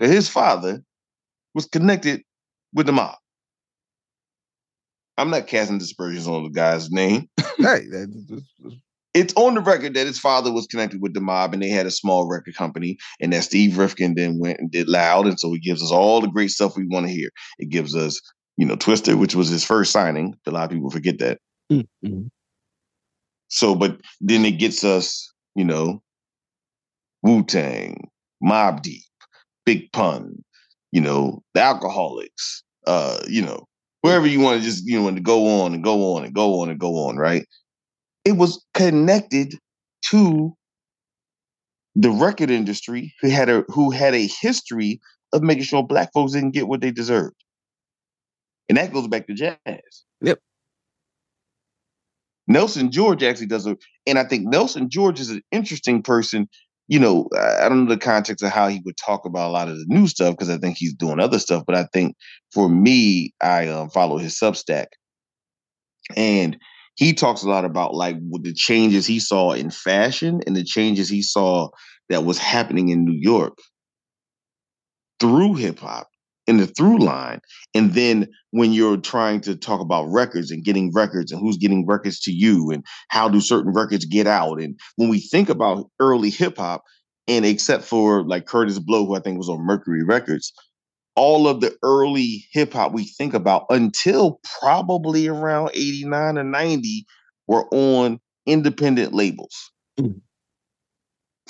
that his father was connected with the mob. I'm not casting dispersions on the guy's name. Right. It's on the record that his father was connected with the mob, and they had a small record company, and that Steve Rifkin then went and did Loud. And so he gives us all the great stuff we want to hear. It gives us, Twister, which was his first signing. A lot of people forget that. Mm-hmm. So, but then it gets us, Wu-Tang, Mobb Deep, Big Pun, The Alcoholics, wherever you want to just, you know, and go on and go on and go on and go on, right? It was connected to the record industry who had a history of making sure black folks didn't get what they deserved. And that goes back to jazz. Yep. Nelson George actually does it. And I think Nelson George is an interesting person. You know, I don't know the context of how he would talk about a lot of the new stuff because I think he's doing other stuff. But I think for me, I follow his Substack. And he talks a lot about like the changes he saw in fashion and the changes he saw that was happening in New York through hip hop in the through line. And then when you're trying to talk about records and getting records and who's getting records to you and how do certain records get out. And when we think about early hip hop, and except for like Curtis Blow, who I think was on Mercury Records, all of the early hip hop we think about until probably around 89 or 90 were on independent labels. Mm.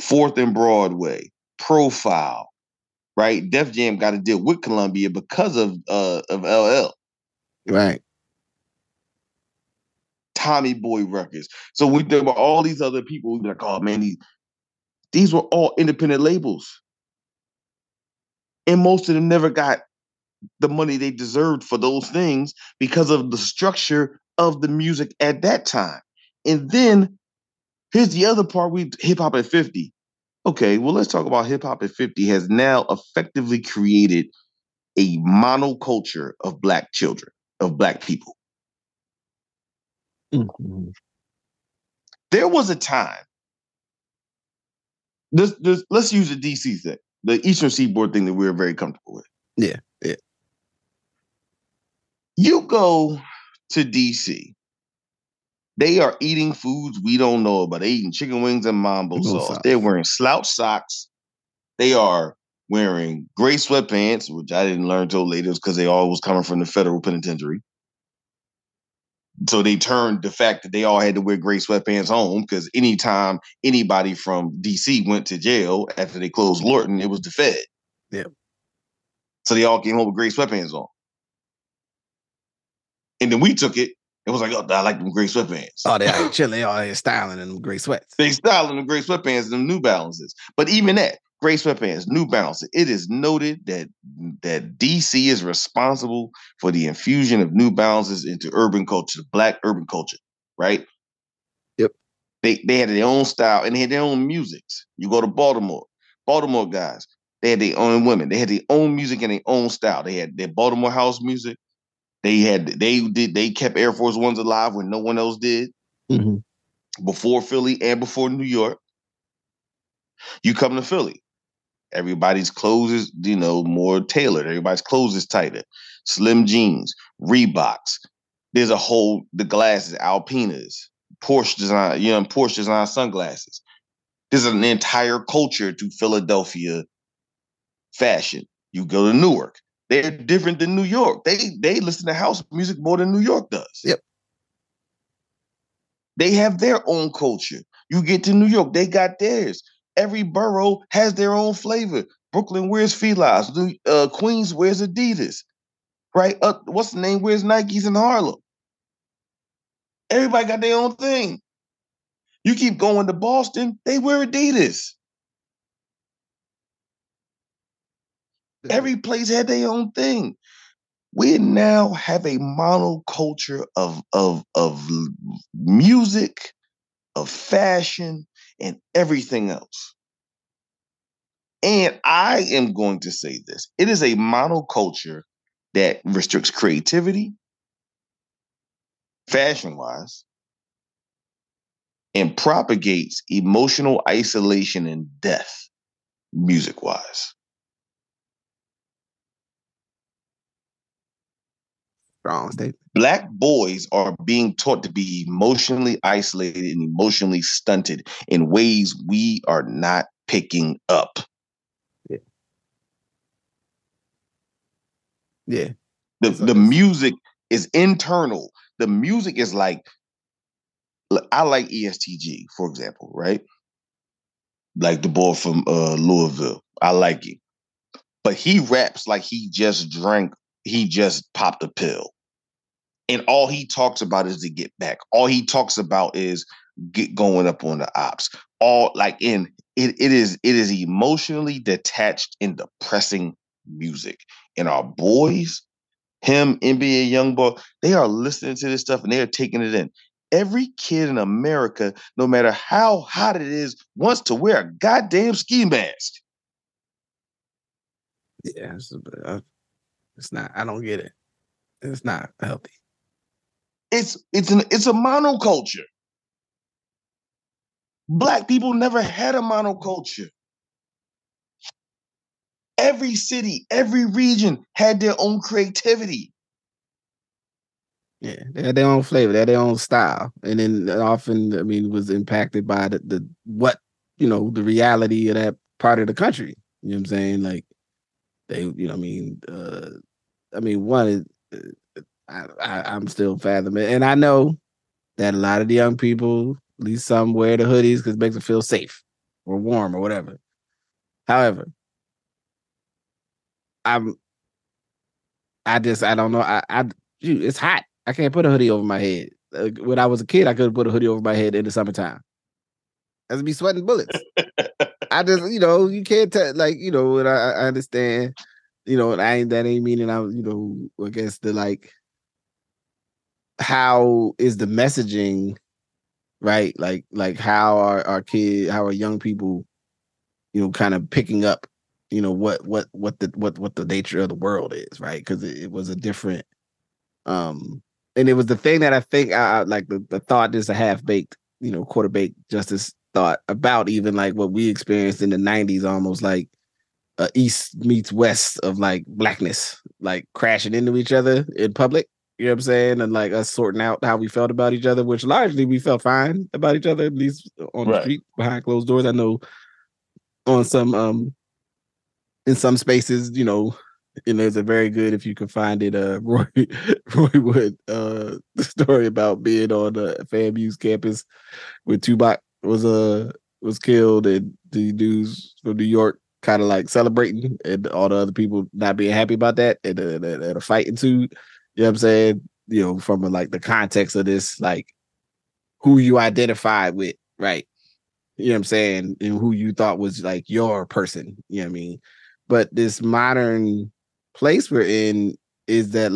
Fourth and Broadway, Profile. Right, Def Jam got to deal with Columbia because of LL. Right. Tommy Boy Records. So we there were all these other people like, oh man, these were all independent labels, and most of them never got the money they deserved for those things because of the structure of the music at that time. And then here's the other part: we hip hop at 50. Okay, well, let's talk about hip-hop at 50 has now effectively created a monoculture of black children, of black people. Mm-hmm. There was a time, let's use the DC thing, the Eastern Seaboard thing that we're very comfortable with. Yeah, yeah. You go to DC. They are eating foods we don't know about. They're eating chicken wings and mambo sauce. They're wearing slouch socks. They are wearing gray sweatpants, which I didn't learn until later because they all was coming from the federal penitentiary. So they turned the fact that they all had to wear gray sweatpants home because anytime anybody from D.C. went to jail after they closed Lorton, it was the Fed. Yeah. So they all came home with gray sweatpants on. And then we took it. It was like, oh, I like them gray sweatpants. Oh, they're like chilling. Oh, they're styling in them gray sweats. They styling them gray sweatpants and them New Balances. But even that, gray sweatpants, New Balances, it is noted that DC is responsible for the infusion of New Balances into urban culture, black urban culture, right? Yep. They had their own style and they had their own music. You go to Baltimore guys, they had their own women. They had their own music and their own style. They had their Baltimore house music. They kept Air Force Ones alive when no one else did, mm-hmm. before Philly and before New York. You come to Philly, everybody's clothes is, you know, more tailored. Everybody's clothes is tighter. Slim jeans, Reeboks. There's a whole, the glasses, Alpinas, Porsche design, you know, Porsche design sunglasses. There's an entire culture to Philadelphia fashion. You go to Newark. They're different than New York. They listen to house music more than New York does. Yep. They have their own culture. You get to New York, they got theirs. Every borough has their own flavor. Brooklyn wears Feli's. Queens wears Adidas. Right? What's the name? Wears Nikes in Harlem. Everybody got their own thing. You keep going to Boston, they wear Adidas. Every place had their own thing. We now have a monoculture of music, of fashion, and everything else. And I am going to say this. It is a monoculture that restricts creativity, fashion-wise, and propagates emotional isolation and death, music-wise. Black boys are being taught to be emotionally isolated and emotionally stunted in ways we are not picking up. Yeah. Yeah. The music is internal. The music is like, I like ESTG, for example, right? Like the boy from Louisville. I like him. But he raps like he just popped a pill. And all he talks about is to get back. All he talks about is get going up on the ops. All like in it is emotionally detached and depressing music. And our boys, him, NBA Youngboy, they are listening to this stuff and they are taking it in. Every kid in America, no matter how hot it is, wants to wear a goddamn ski mask. Yeah, it's not. I don't get it. It's not healthy. It's a monoculture. Black people never had a monoculture. Every city, every region had their own creativity. Yeah, they had their own flavor, they had their own style, and then often, I mean, was impacted by the what you know the reality of that part of the country. You know what I'm saying? Like they, you know, one. I'm still fathoming, and I know that a lot of the young people, at least some, wear the hoodies because it makes them feel safe or warm or whatever. However, I don't know. It's hot. I can't put a hoodie over my head. When I was a kid, I could put a hoodie over my head in the summertime. I'd be sweating bullets. You can't tell. I understand. I guess how is the messaging, right? Like how are our kids, how are young people, kind of picking up, what the nature of the world is, right? Because it was a different, and it was the thing that I think I like the thought is a half baked, quarter baked Justice thought about even like what we experienced in the 90s, almost like. East meets West of like blackness, like crashing into each other in public, you know what I'm saying? And like us sorting out how we felt about each other, which largely we felt fine about each other, at least on the street behind closed doors. I know on some, in some spaces, and there's a very good, if you can find it, Roy Wood story about being on FAMU's campus with Tupac was killed and the dudes from New York kind of like celebrating and all the other people not being happy about that and a fight ensued. You know what I'm saying? From the context of this, like who you identified with, right? You know what I'm saying? And who you thought was like your person, you know what I mean? But this modern place we're in is that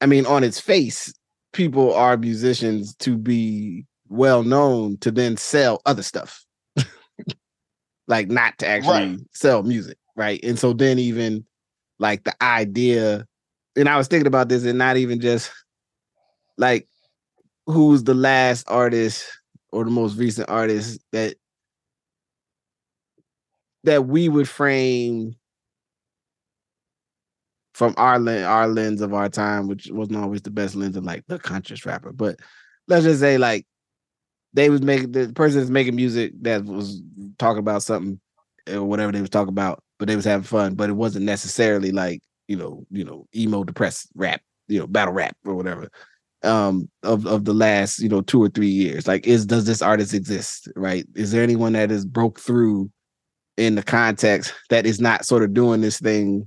on its face, people are musicians to be well known to then sell other stuff. Not to actually sell music, right? And so then even, the idea, and I was thinking about this, and not even just, who's the last artist or the most recent artist that we would frame from our lens of our time, which wasn't always the best lens of, the conscious rapper. But let's just say, they was making the person that's making music that was talking about something or whatever they was talking about, but they was having fun, but it wasn't necessarily emo depressed rap, battle rap or whatever, of the last, 2 or 3 years. Does this artist exist? Right. Is there anyone that is broke through in the context that is not sort of doing this thing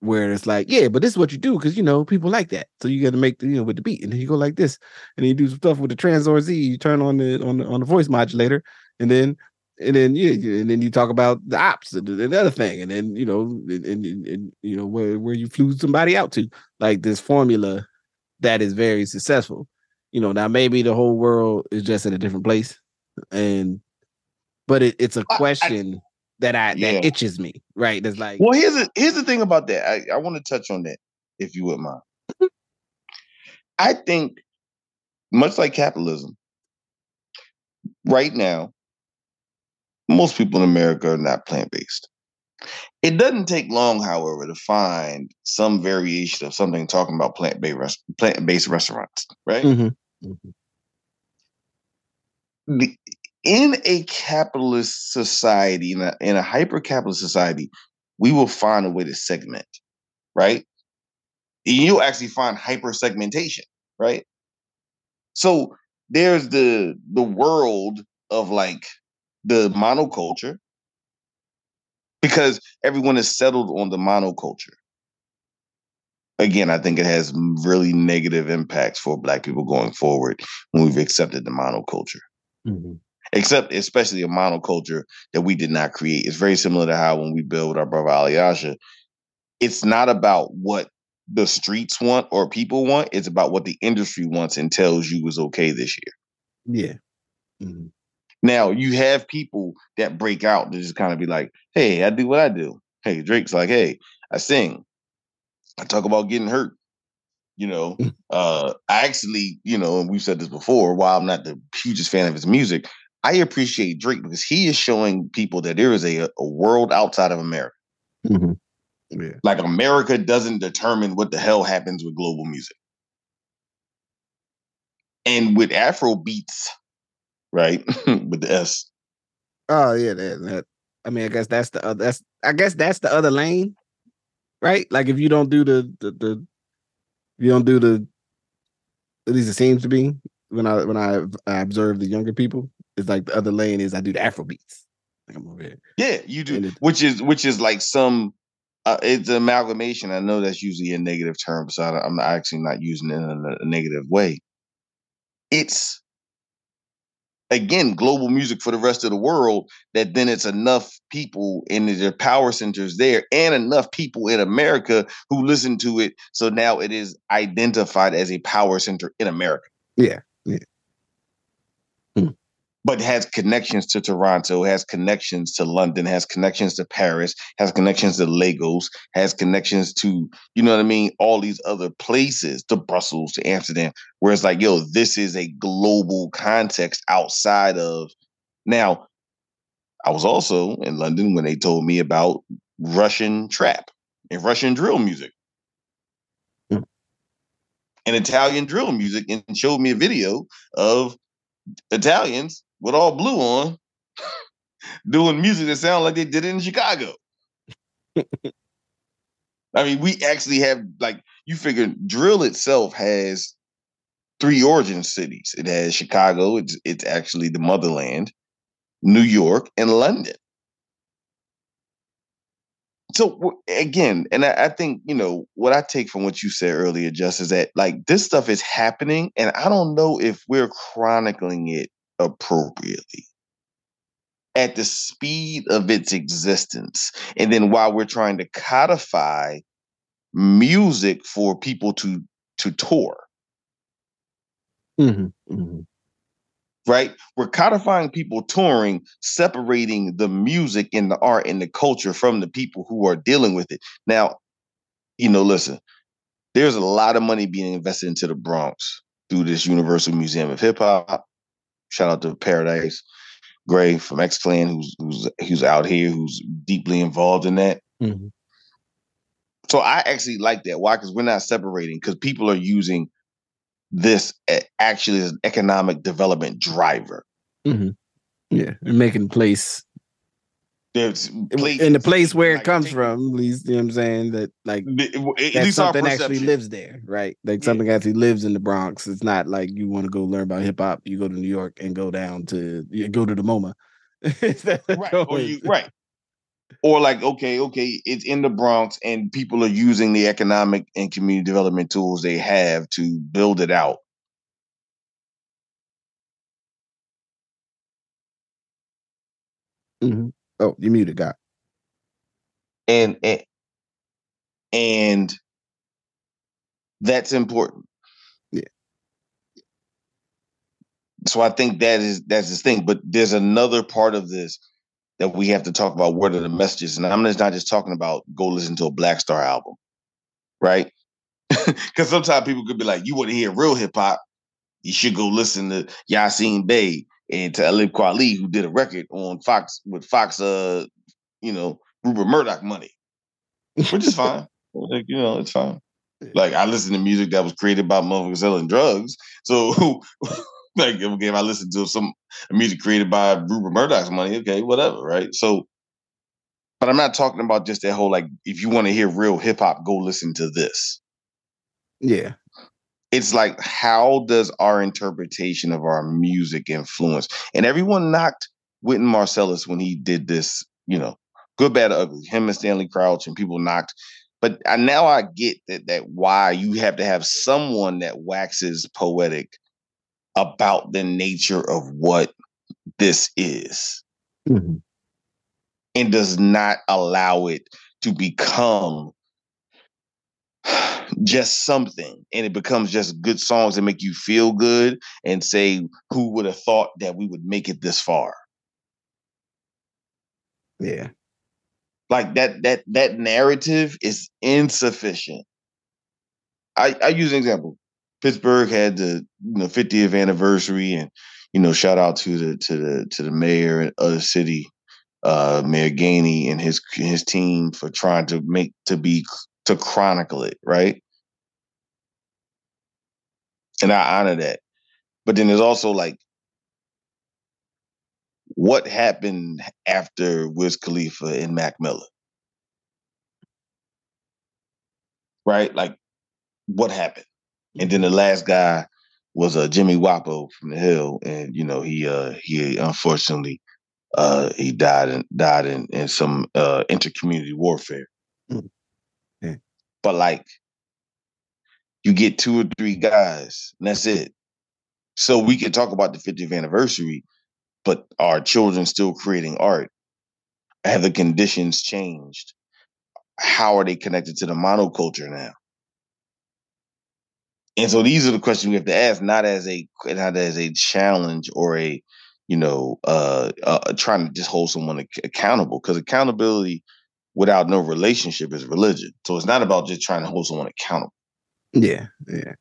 where it's but this is what you do because people like that, so you got to make the with the beat, and then you go like this, and then you do some stuff with the Transor Z. You turn on the voice modulator, and then you talk about the ops and another thing, and then where you flew somebody out to, this formula that is very successful. Now maybe the whole world is just in a different place, but it's a question. That itches me, right? That's well, here's the thing about that. I want to touch on that, if you wouldn't mind. I think, much like capitalism, right now, most people in America are not plant-based. It doesn't take long, however, to find some variation of something talking about plant-based restaurants, right? Mm-hmm. Mm-hmm. In a capitalist society, in a hyper-capitalist society, we will find a way to segment, right? You'll actually find hyper-segmentation, right? So there's the world of the monoculture because everyone is settled on the monoculture. again, I think it has really negative impacts for Black people going forward when we've accepted the monoculture. Mm-hmm. Except especially a monoculture that we did not create. It's very similar to how when we build with our brother Aliyasha, it's not about what the streets want or people want. It's about what the industry wants and tells you is okay this year. Yeah. Mm-hmm. Now, you have people that break out to just kind of be like, hey, I do what I do. Hey, Drake's like, hey, I sing. I talk about getting hurt. You know, I actually, you know, and we've said this before, while I'm not the hugest fan of his music, I appreciate Drake because he is showing people that there is a world outside of America. Mm-hmm. Yeah. Like, America doesn't determine what the hell happens with global music. And with Afro beats, right? With the S. Oh yeah, that. I mean, I guess that's the other. That's the other lane, right? Like, if you don't do the at least it seems to be when I observe the younger people, it's like the other lane is I do the Afro beats. Like, I'm over here. Yeah, you do, which is like some. It's an amalgamation. I know that's usually a negative term, so I'm actually not using it in a negative way. It's, again, global music for the rest of the world, that then it's enough people in their power centers there and enough people in America who listen to it. So now it is identified as a power center in America. Yeah. Yeah. Hmm. But has connections to Toronto, has connections to London, has connections to Paris, has connections to Lagos, has connections to, you know what I mean, all these other places, to Brussels, to Amsterdam, where it's like, yo, this is a global context outside of. Now, I was also in London when they told me about Russian trap and Russian drill music and Italian drill music, and showed me a video of Italians with all blue on doing music that sounded like they did it in Chicago. I mean, we actually have, like, you figure drill itself has three origin cities. It has Chicago, it's actually the motherland, New York, and London. So again, and I think, you know, what I take from what you said earlier, Just, is that, like, this stuff is happening, and I don't know if we're chronicling it appropriately at the speed of its existence. And then while we're trying to codify music for people to tour, mm-hmm, mm-hmm. Right? We're codifying people touring, separating the music and the art and the culture from the people who are dealing with it. Now, you know, listen, there's a lot of money being invested into the Bronx through this Universal Museum of Hip Hop. Shout out to Paradise Gray from X-Clan, who's out here, who's deeply involved in that. Mm-hmm. So I actually like that. Why? Because we're not separating, because people are using this actually is an economic development driver. Mm-hmm. Yeah, and making place. There's in the place where, like, it comes from, at least, you know what I'm saying? That, like, that something actually lives there, right? Like, something actually lives in the Bronx. It's not like you want to go learn about hip hop, you go to New York and go to the MoMA. Right. Right. Or, like, okay, it's in the Bronx, and people are using the economic and community development tools they have to build it out. Mm-hmm. Oh, you muted, God. And that's important. Yeah. So I think that's the thing. But there's another part of this that we have to talk about. What are the messages? And I'm just not just talking about go listen to a Black Star album, right? Because sometimes people could be like, you want to hear real hip hop, you should go listen to Yasin Bey and to Talib Kweli, who did a record on Fox with Fox, you know, Rupert Murdoch money, which is fine. Like, you know, it's fine. Like, I listen to music that was created by motherfuckers selling drugs, so. Like, if I listen to some music created by Rupert Murdoch's money, okay, whatever, right? So, but I'm not talking about just that whole, like, if you want to hear real hip hop, go listen to this. Yeah. It's like, how does our interpretation of our music influence? And everyone knocked Wynton Marsalis when he did this, you know, Good, Bad, or Ugly, him and Stanley Crouch, and people knocked But now I get that why you have to have someone that waxes poetic about the nature of what this is, mm-hmm. and does not allow it to become just something, and it becomes just good songs that make you feel good and say, who would have thought that we would make it this far? Yeah. Like that narrative is insufficient. I use an example. Pittsburgh had the 50th anniversary, and shout out to the mayor and other city, Mayor Gainey and his team for trying to chronicle it, right? And I honor that. But then there's also like, what happened after Wiz Khalifa and Mac Miller? Right? Like, what happened? And then the last guy was Jimmy Wapo from the Hill, and he unfortunately he died in some intercommunity warfare. Mm-hmm. Yeah. But like, you get two or three guys, and that's it. So we can talk about the 50th anniversary, but are children still creating art? Have the conditions changed? How are they connected to the monoculture now? And so these are the questions we have to ask, not as a challenge or trying to just hold someone accountable, because accountability without no relationship is religion. So it's not about just trying to hold someone accountable. Yeah, yeah.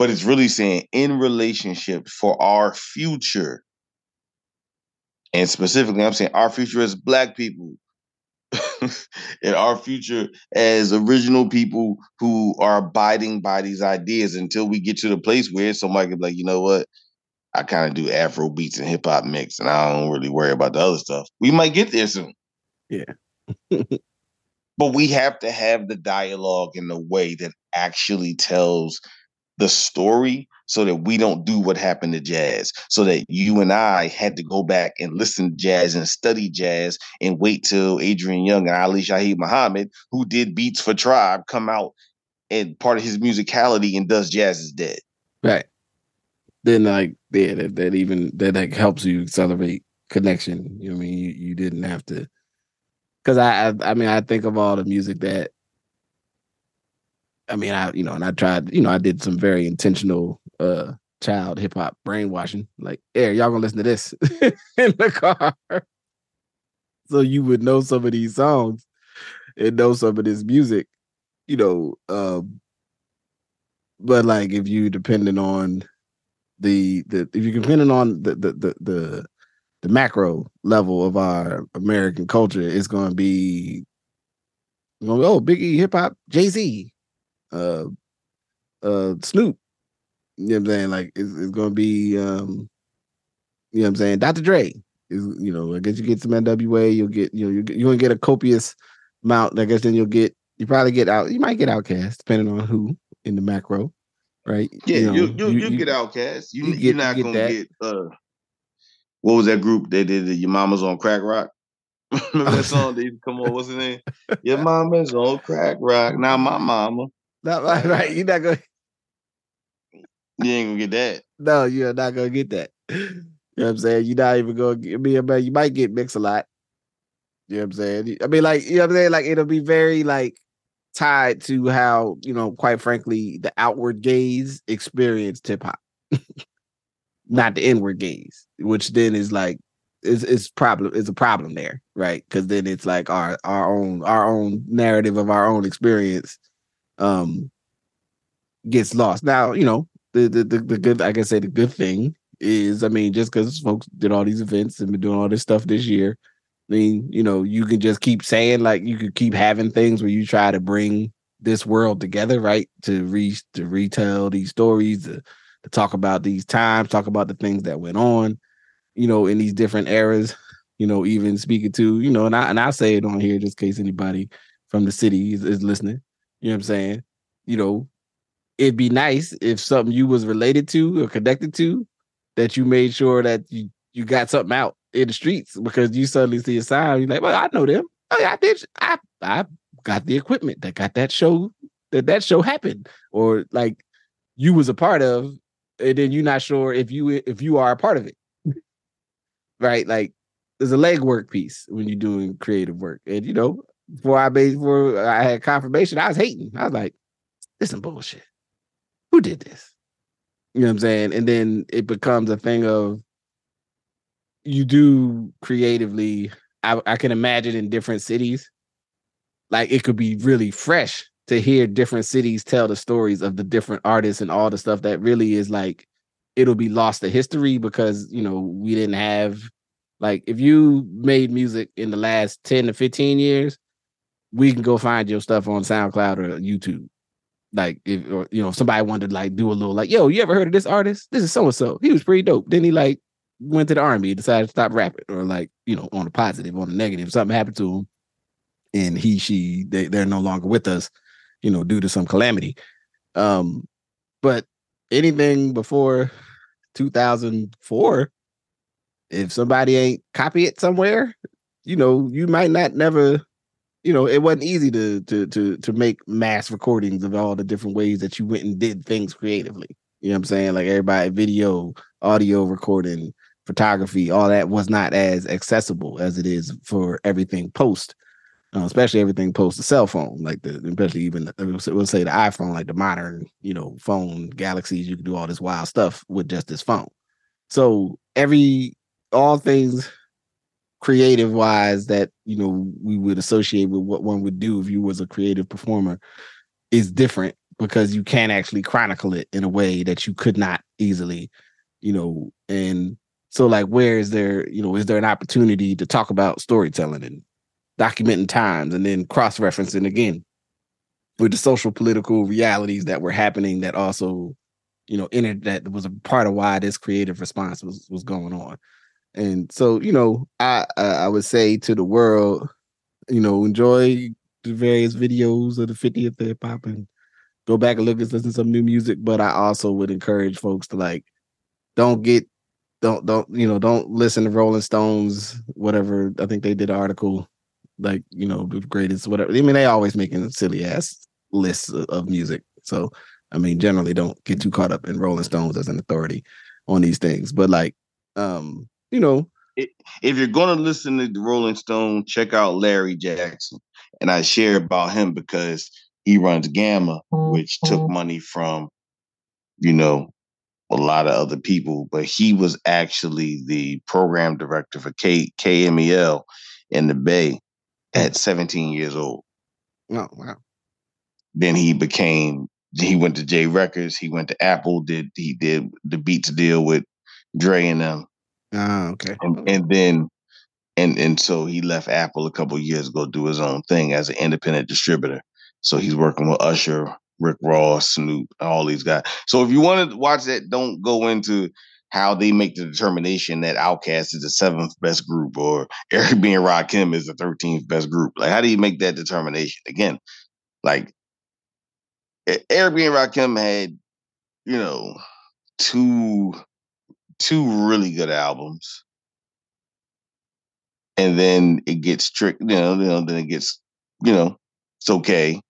But it's really saying, in relationships for our future, and specifically, I'm saying our future as Black people and our future as original people who are abiding by these ideas, until we get to the place where somebody can be like, you know what? I kind of do Afro beats and hip hop mix, and I don't really worry about the other stuff. We might get there soon. Yeah. But we have to have the dialogue in a way that actually tells the story, so that we don't do what happened to jazz, so that you and I had to go back and listen to jazz and study jazz and wait till Adrian Young and Ali Shaheed Muhammad, who did beats for Tribe, come out and part of his musicality and does Jazz Is Dead. Right. Then like, yeah, that helps you accelerate connection. You know what I mean? You didn't have to, because I think of all the music that, I did some very intentional child hip hop brainwashing. Like, y'all gonna listen to this in the car. So you would know some of these songs and know some of this music, but like, if you depending on the macro level of our American culture, it's gonna be, Biggie, hip hop, Jay-Z, Snoop, you know what I'm saying? Like, it's gonna be, you know what I'm saying, Dr. Dre is, I guess you get some NWA, you'll get, you're gonna get a copious amount. I guess then you might get Outkast, depending on who in the macro, right? Yeah, you get Outkast. You're not gonna get what was that group they did? Your Mama's on Crack Rock. Remember that song? They come on, what's the name? Your Mama's on Crack Rock. Now my mama. Not right. You ain't gonna get that. No, you're not gonna get that. You know what I'm saying? You're not even gonna get me. You might get Mix-a-Lot. You know what I'm saying? I mean, like, you know what I'm saying? Like, it'll be very like tied to how, quite frankly, the outward gaze experienced hip hop, not the inward gaze, which then is like, it's a problem there, right? Because then it's like our own narrative of our own experience gets lost. Now, the good, I can say the good thing is, just because folks did all these events and been doing all this stuff this year, you can just keep saying, like, you could keep having things where you try to bring this world together, right? To retell these stories, to talk about these times, talk about the things that went on, in these different eras, even speaking to, and I say it on here just in case anybody from the city is listening. You know what I'm saying? It'd be nice if something you was related to or connected to, that you made sure that you got something out in the streets, because you suddenly see a sign, you're like, well, I know them. I did. I got the equipment that got that show happened, or like you was a part of, and then you're not sure if you are a part of it. Right? Like there's a legwork piece when you're doing creative work. And you know, before I had confirmation, I was hating. I was like, this is some bullshit. Who did this? You know what I'm saying? And then it becomes a thing of you do creatively. I can imagine in different cities, like it could be really fresh to hear different cities tell the stories of the different artists and all the stuff that really is like, it'll be lost to history because, you know, we didn't have, like, if you made music in the last 10 to 15 years, we can go find your stuff on SoundCloud or YouTube. Like, if somebody wanted to like do a little like, yo, you ever heard of this artist? This is so-and-so. He was pretty dope. Then he like went to the army, decided to stop rapping, or like, you know, on the positive, on the negative, something happened to him and they're no longer with us, you know, due to some calamity. But anything before 2004, if somebody ain't copy it somewhere, you know, you might not never. You know, it wasn't easy to make mass recordings of all the different ways that you went and did things creatively. You know what I'm saying? Like everybody, video, audio recording, photography, all that was not as accessible as it is for everything post, especially everything post the cell phone, like we'll say the iPhone, like the modern, you know, phone galaxies. You can do all this wild stuff with just this phone. So all things creative wise that, you know, we would associate with what one would do if you was a creative performer is different because you can actually chronicle it in a way that you could not easily, you know. And so like, where is there, you know, is there an opportunity to talk about storytelling and documenting times and then cross-referencing again with the social political realities that were happening that also, you know, that was a part of why this creative response was going on. And so, you know, I would say to the world, you know, enjoy the various videos of the 50th hip hop and go back and listen to some new music. But I also would encourage folks to like, don't listen to Rolling Stones, whatever. I think they did an article like, you know, the greatest, whatever. I mean, they always making silly ass lists of music. So, I mean, generally don't get too caught up in Rolling Stones as an authority on these things. But like, you know, if you're going to listen to the Rolling Stone, check out Larry Jackson. And I share about him because he runs Gamma, which took money from, you know, a lot of other people. But he was actually the program director for KMEL in the Bay at 17 years old. Oh, wow. Then he went to J Records. He went to Apple. He did the Beats deal with Dre and them. Ah, okay. And so he left Apple a couple of years ago to do his own thing as an independent distributor. So he's working with Usher, Rick Ross, Snoop, all these guys. So if you want to watch that, don't go into how they make the determination that Outkast is the 7th best group or Eric B and Rakim is the 13th best group. Like, how do you make that determination? Again, like Eric B and Rakim had, you know, two really good albums, and then it gets tricked. Then it gets, you know, it's okay.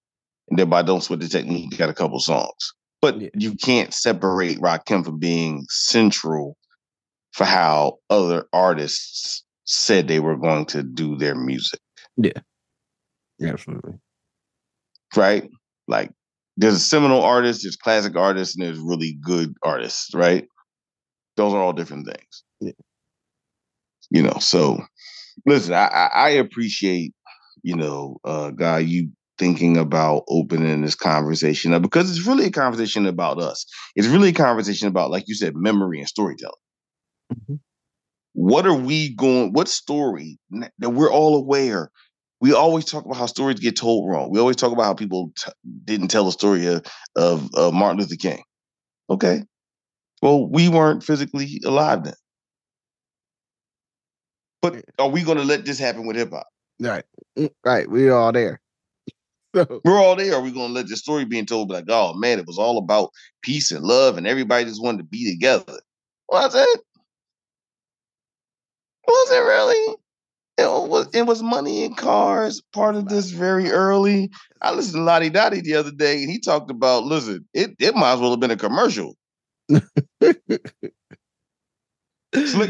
And then by Don't Sweat the Technique, you got a couple songs, but you can't separate Rakim from being central for how other artists said they were going to do their music. Yeah, absolutely. Right, like there's seminal artists, there's classic artists, and there's really good artists. Right. Those are all different things. Yeah. You know, so listen, I appreciate, you know, Guy, you thinking about opening this conversation up because it's really a conversation about us. It's really a conversation about, like you said, memory and storytelling. Mm-hmm. What story that we're all aware? We always talk about how stories get told wrong. We always talk about how people didn't tell the story of Martin Luther King. Okay. Well, we weren't physically alive then. But are we going to let this happen with hip hop? Right. We're all there. We're all there. Are we going to let this story being told like, oh man, it was all about peace and love and everybody just wanted to be together? Was it? Was it really? You know, and was Money in Cars part of this very early? I listened to Lottie Dottie the other day, and he talked about, listen, it might as well have been a commercial. Slick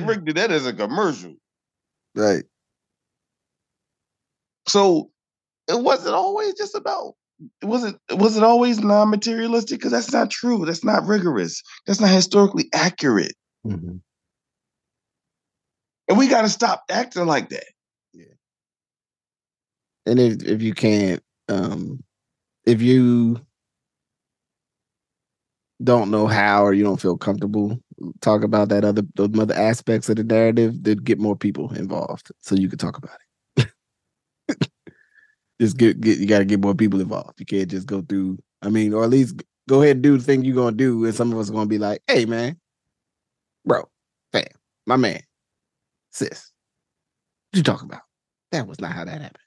Rick did that as a commercial. Right. So it wasn't always just about, was it always non-materialistic? Because that's not true. That's not rigorous. That's not historically accurate. Mm-hmm. And we got to stop acting like that. Yeah. And if you can't, if you don't know how, or you don't feel comfortable, talk about that those other aspects of the narrative, that get more people involved so you can talk about it. Just you got to get more people involved. You can't just go through, or at least go ahead and do the thing you're going to do. And some of us are going to be like, hey, man, bro, fam, my man, sis, what you talking about? That was not how that happened.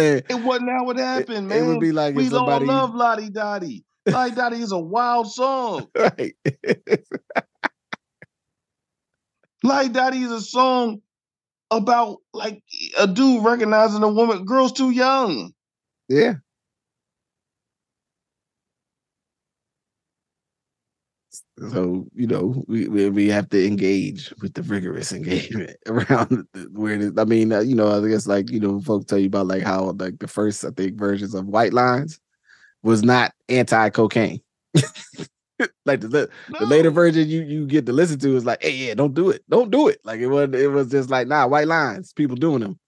It wasn't how it happened, man. It would be like, we don't love Lottie Dottie. Lottie Dottie is a wild song. Right. Lottie Dottie is a song about like a dude recognizing a woman. Girl's too young. Yeah. So, we have to engage with the rigorous engagement around where it is. I guess folks tell you about like how like the first, I think, versions of White Lines was not anti-cocaine. Like the later version you get to listen to is like, hey, yeah, don't do it. Don't do it. Like it was just like, nah, White Lines, people doing them.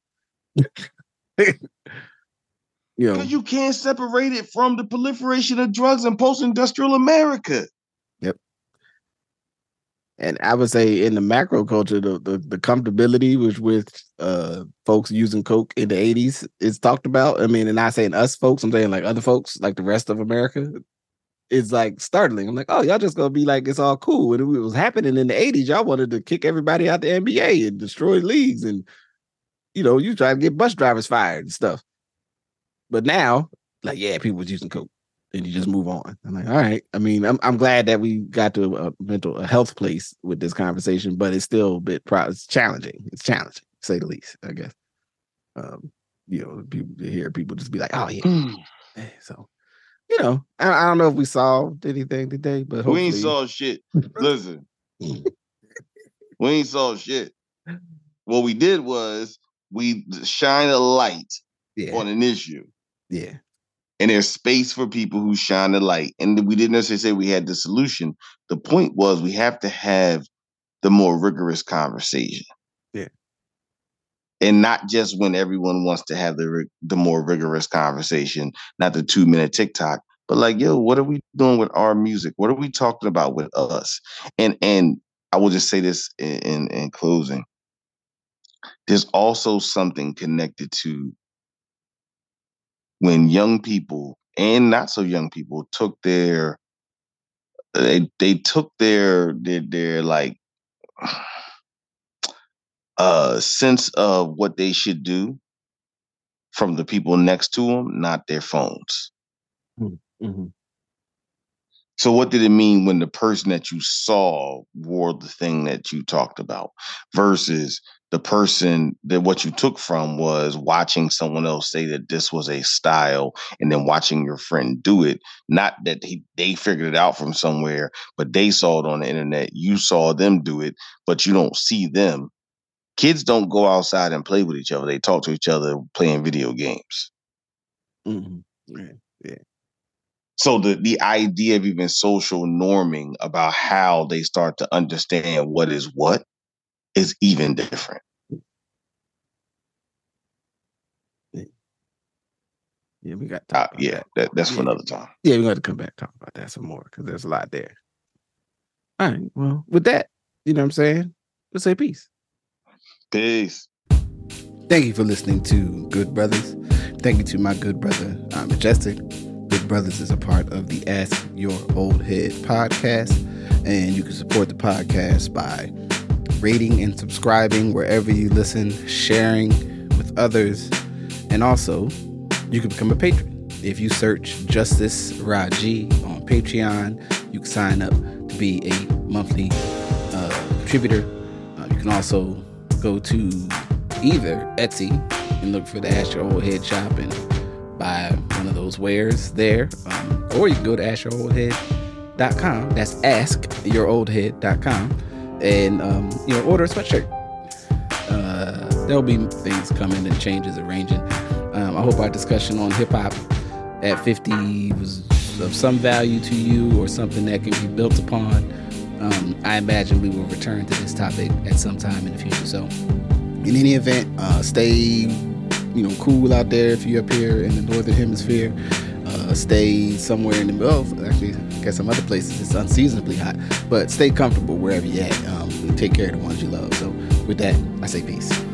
Because you can't separate it from the proliferation of drugs in post-industrial America. And I would say in the macro culture, the comfortability with folks using coke in the 80s is talked about. And not saying us folks, I'm saying like other folks, like the rest of America. It's like startling. I'm like, oh, y'all just gonna be like, it's all cool. And it was happening in the 80s. Y'all wanted to kick everybody out the NBA and destroy leagues. And, you try to get bus drivers fired and stuff. But now, like, yeah, people was using coke. And you just move on. I'm like, all right. I'm glad that we got to a mental health place with this conversation, but it's still a bit challenging. It's challenging, to say the least, I guess. People hear people just be like, oh, yeah. So, I don't know if we solved anything today, but hopefully. We ain't solved shit. Listen, we ain't solved shit. What we did was we shine a light on an issue. Yeah. And there's space for people who shine the light. And we didn't necessarily say we had the solution. The point was we have to have the more rigorous conversation. Yeah. And not just when everyone wants to have the more rigorous conversation, not the 2-minute TikTok, but like, yo, what are we doing with our music? What are we talking about with us? And I will just say this in closing. There's also something connected to when young people and not so young people took their, they took their sense of what they should do from the people next to them, not their phones. Mm-hmm. So what did it mean when the person that you saw wore the thing that you talked about versus the person that what you took from was watching someone else say that this was a style and then watching your friend do it. Not that they figured it out from somewhere, but they saw it on the internet. You saw them do it, but you don't see them. Kids don't go outside and play with each other. They talk to each other playing video games. Mm-hmm. Yeah. So the idea of even social norming about how they start to understand what is what is even different. Yeah, we got to talk about that. That's for another time. Yeah, we're going to come back and talk about that some more because there's a lot there. All right, well, with that, you know what I'm saying? Let's say peace. Peace. Thank you for listening to Good Brothers. Thank you to my good brother, Majestic. Good Brothers is a part of the Ask Your Old Head podcast, and you can support the podcast by rating and subscribing wherever you listen, sharing with others, and also you can become a patron. If you search Justice Rajee on Patreon, you can sign up to be a monthly contributor. You can also go to either Etsy and look for the Ask Your Old Head shop and buy one of those wares there. Or you can go to askyouroldhead.com. That's askyouroldhead.com. And, order a sweatshirt. There'll be things coming and changes arranging. I hope our discussion on hip hop at 50 was of some value to you or something that can be built upon. I imagine we will return to this topic at some time in the future. So in any event, stay, cool out there. If you're up here in the Northern Hemisphere, stay somewhere in the middle. Actually, I guess some other places it's unseasonably hot, but stay comfortable wherever you're at. Take care of the ones you love. So with that, I say peace.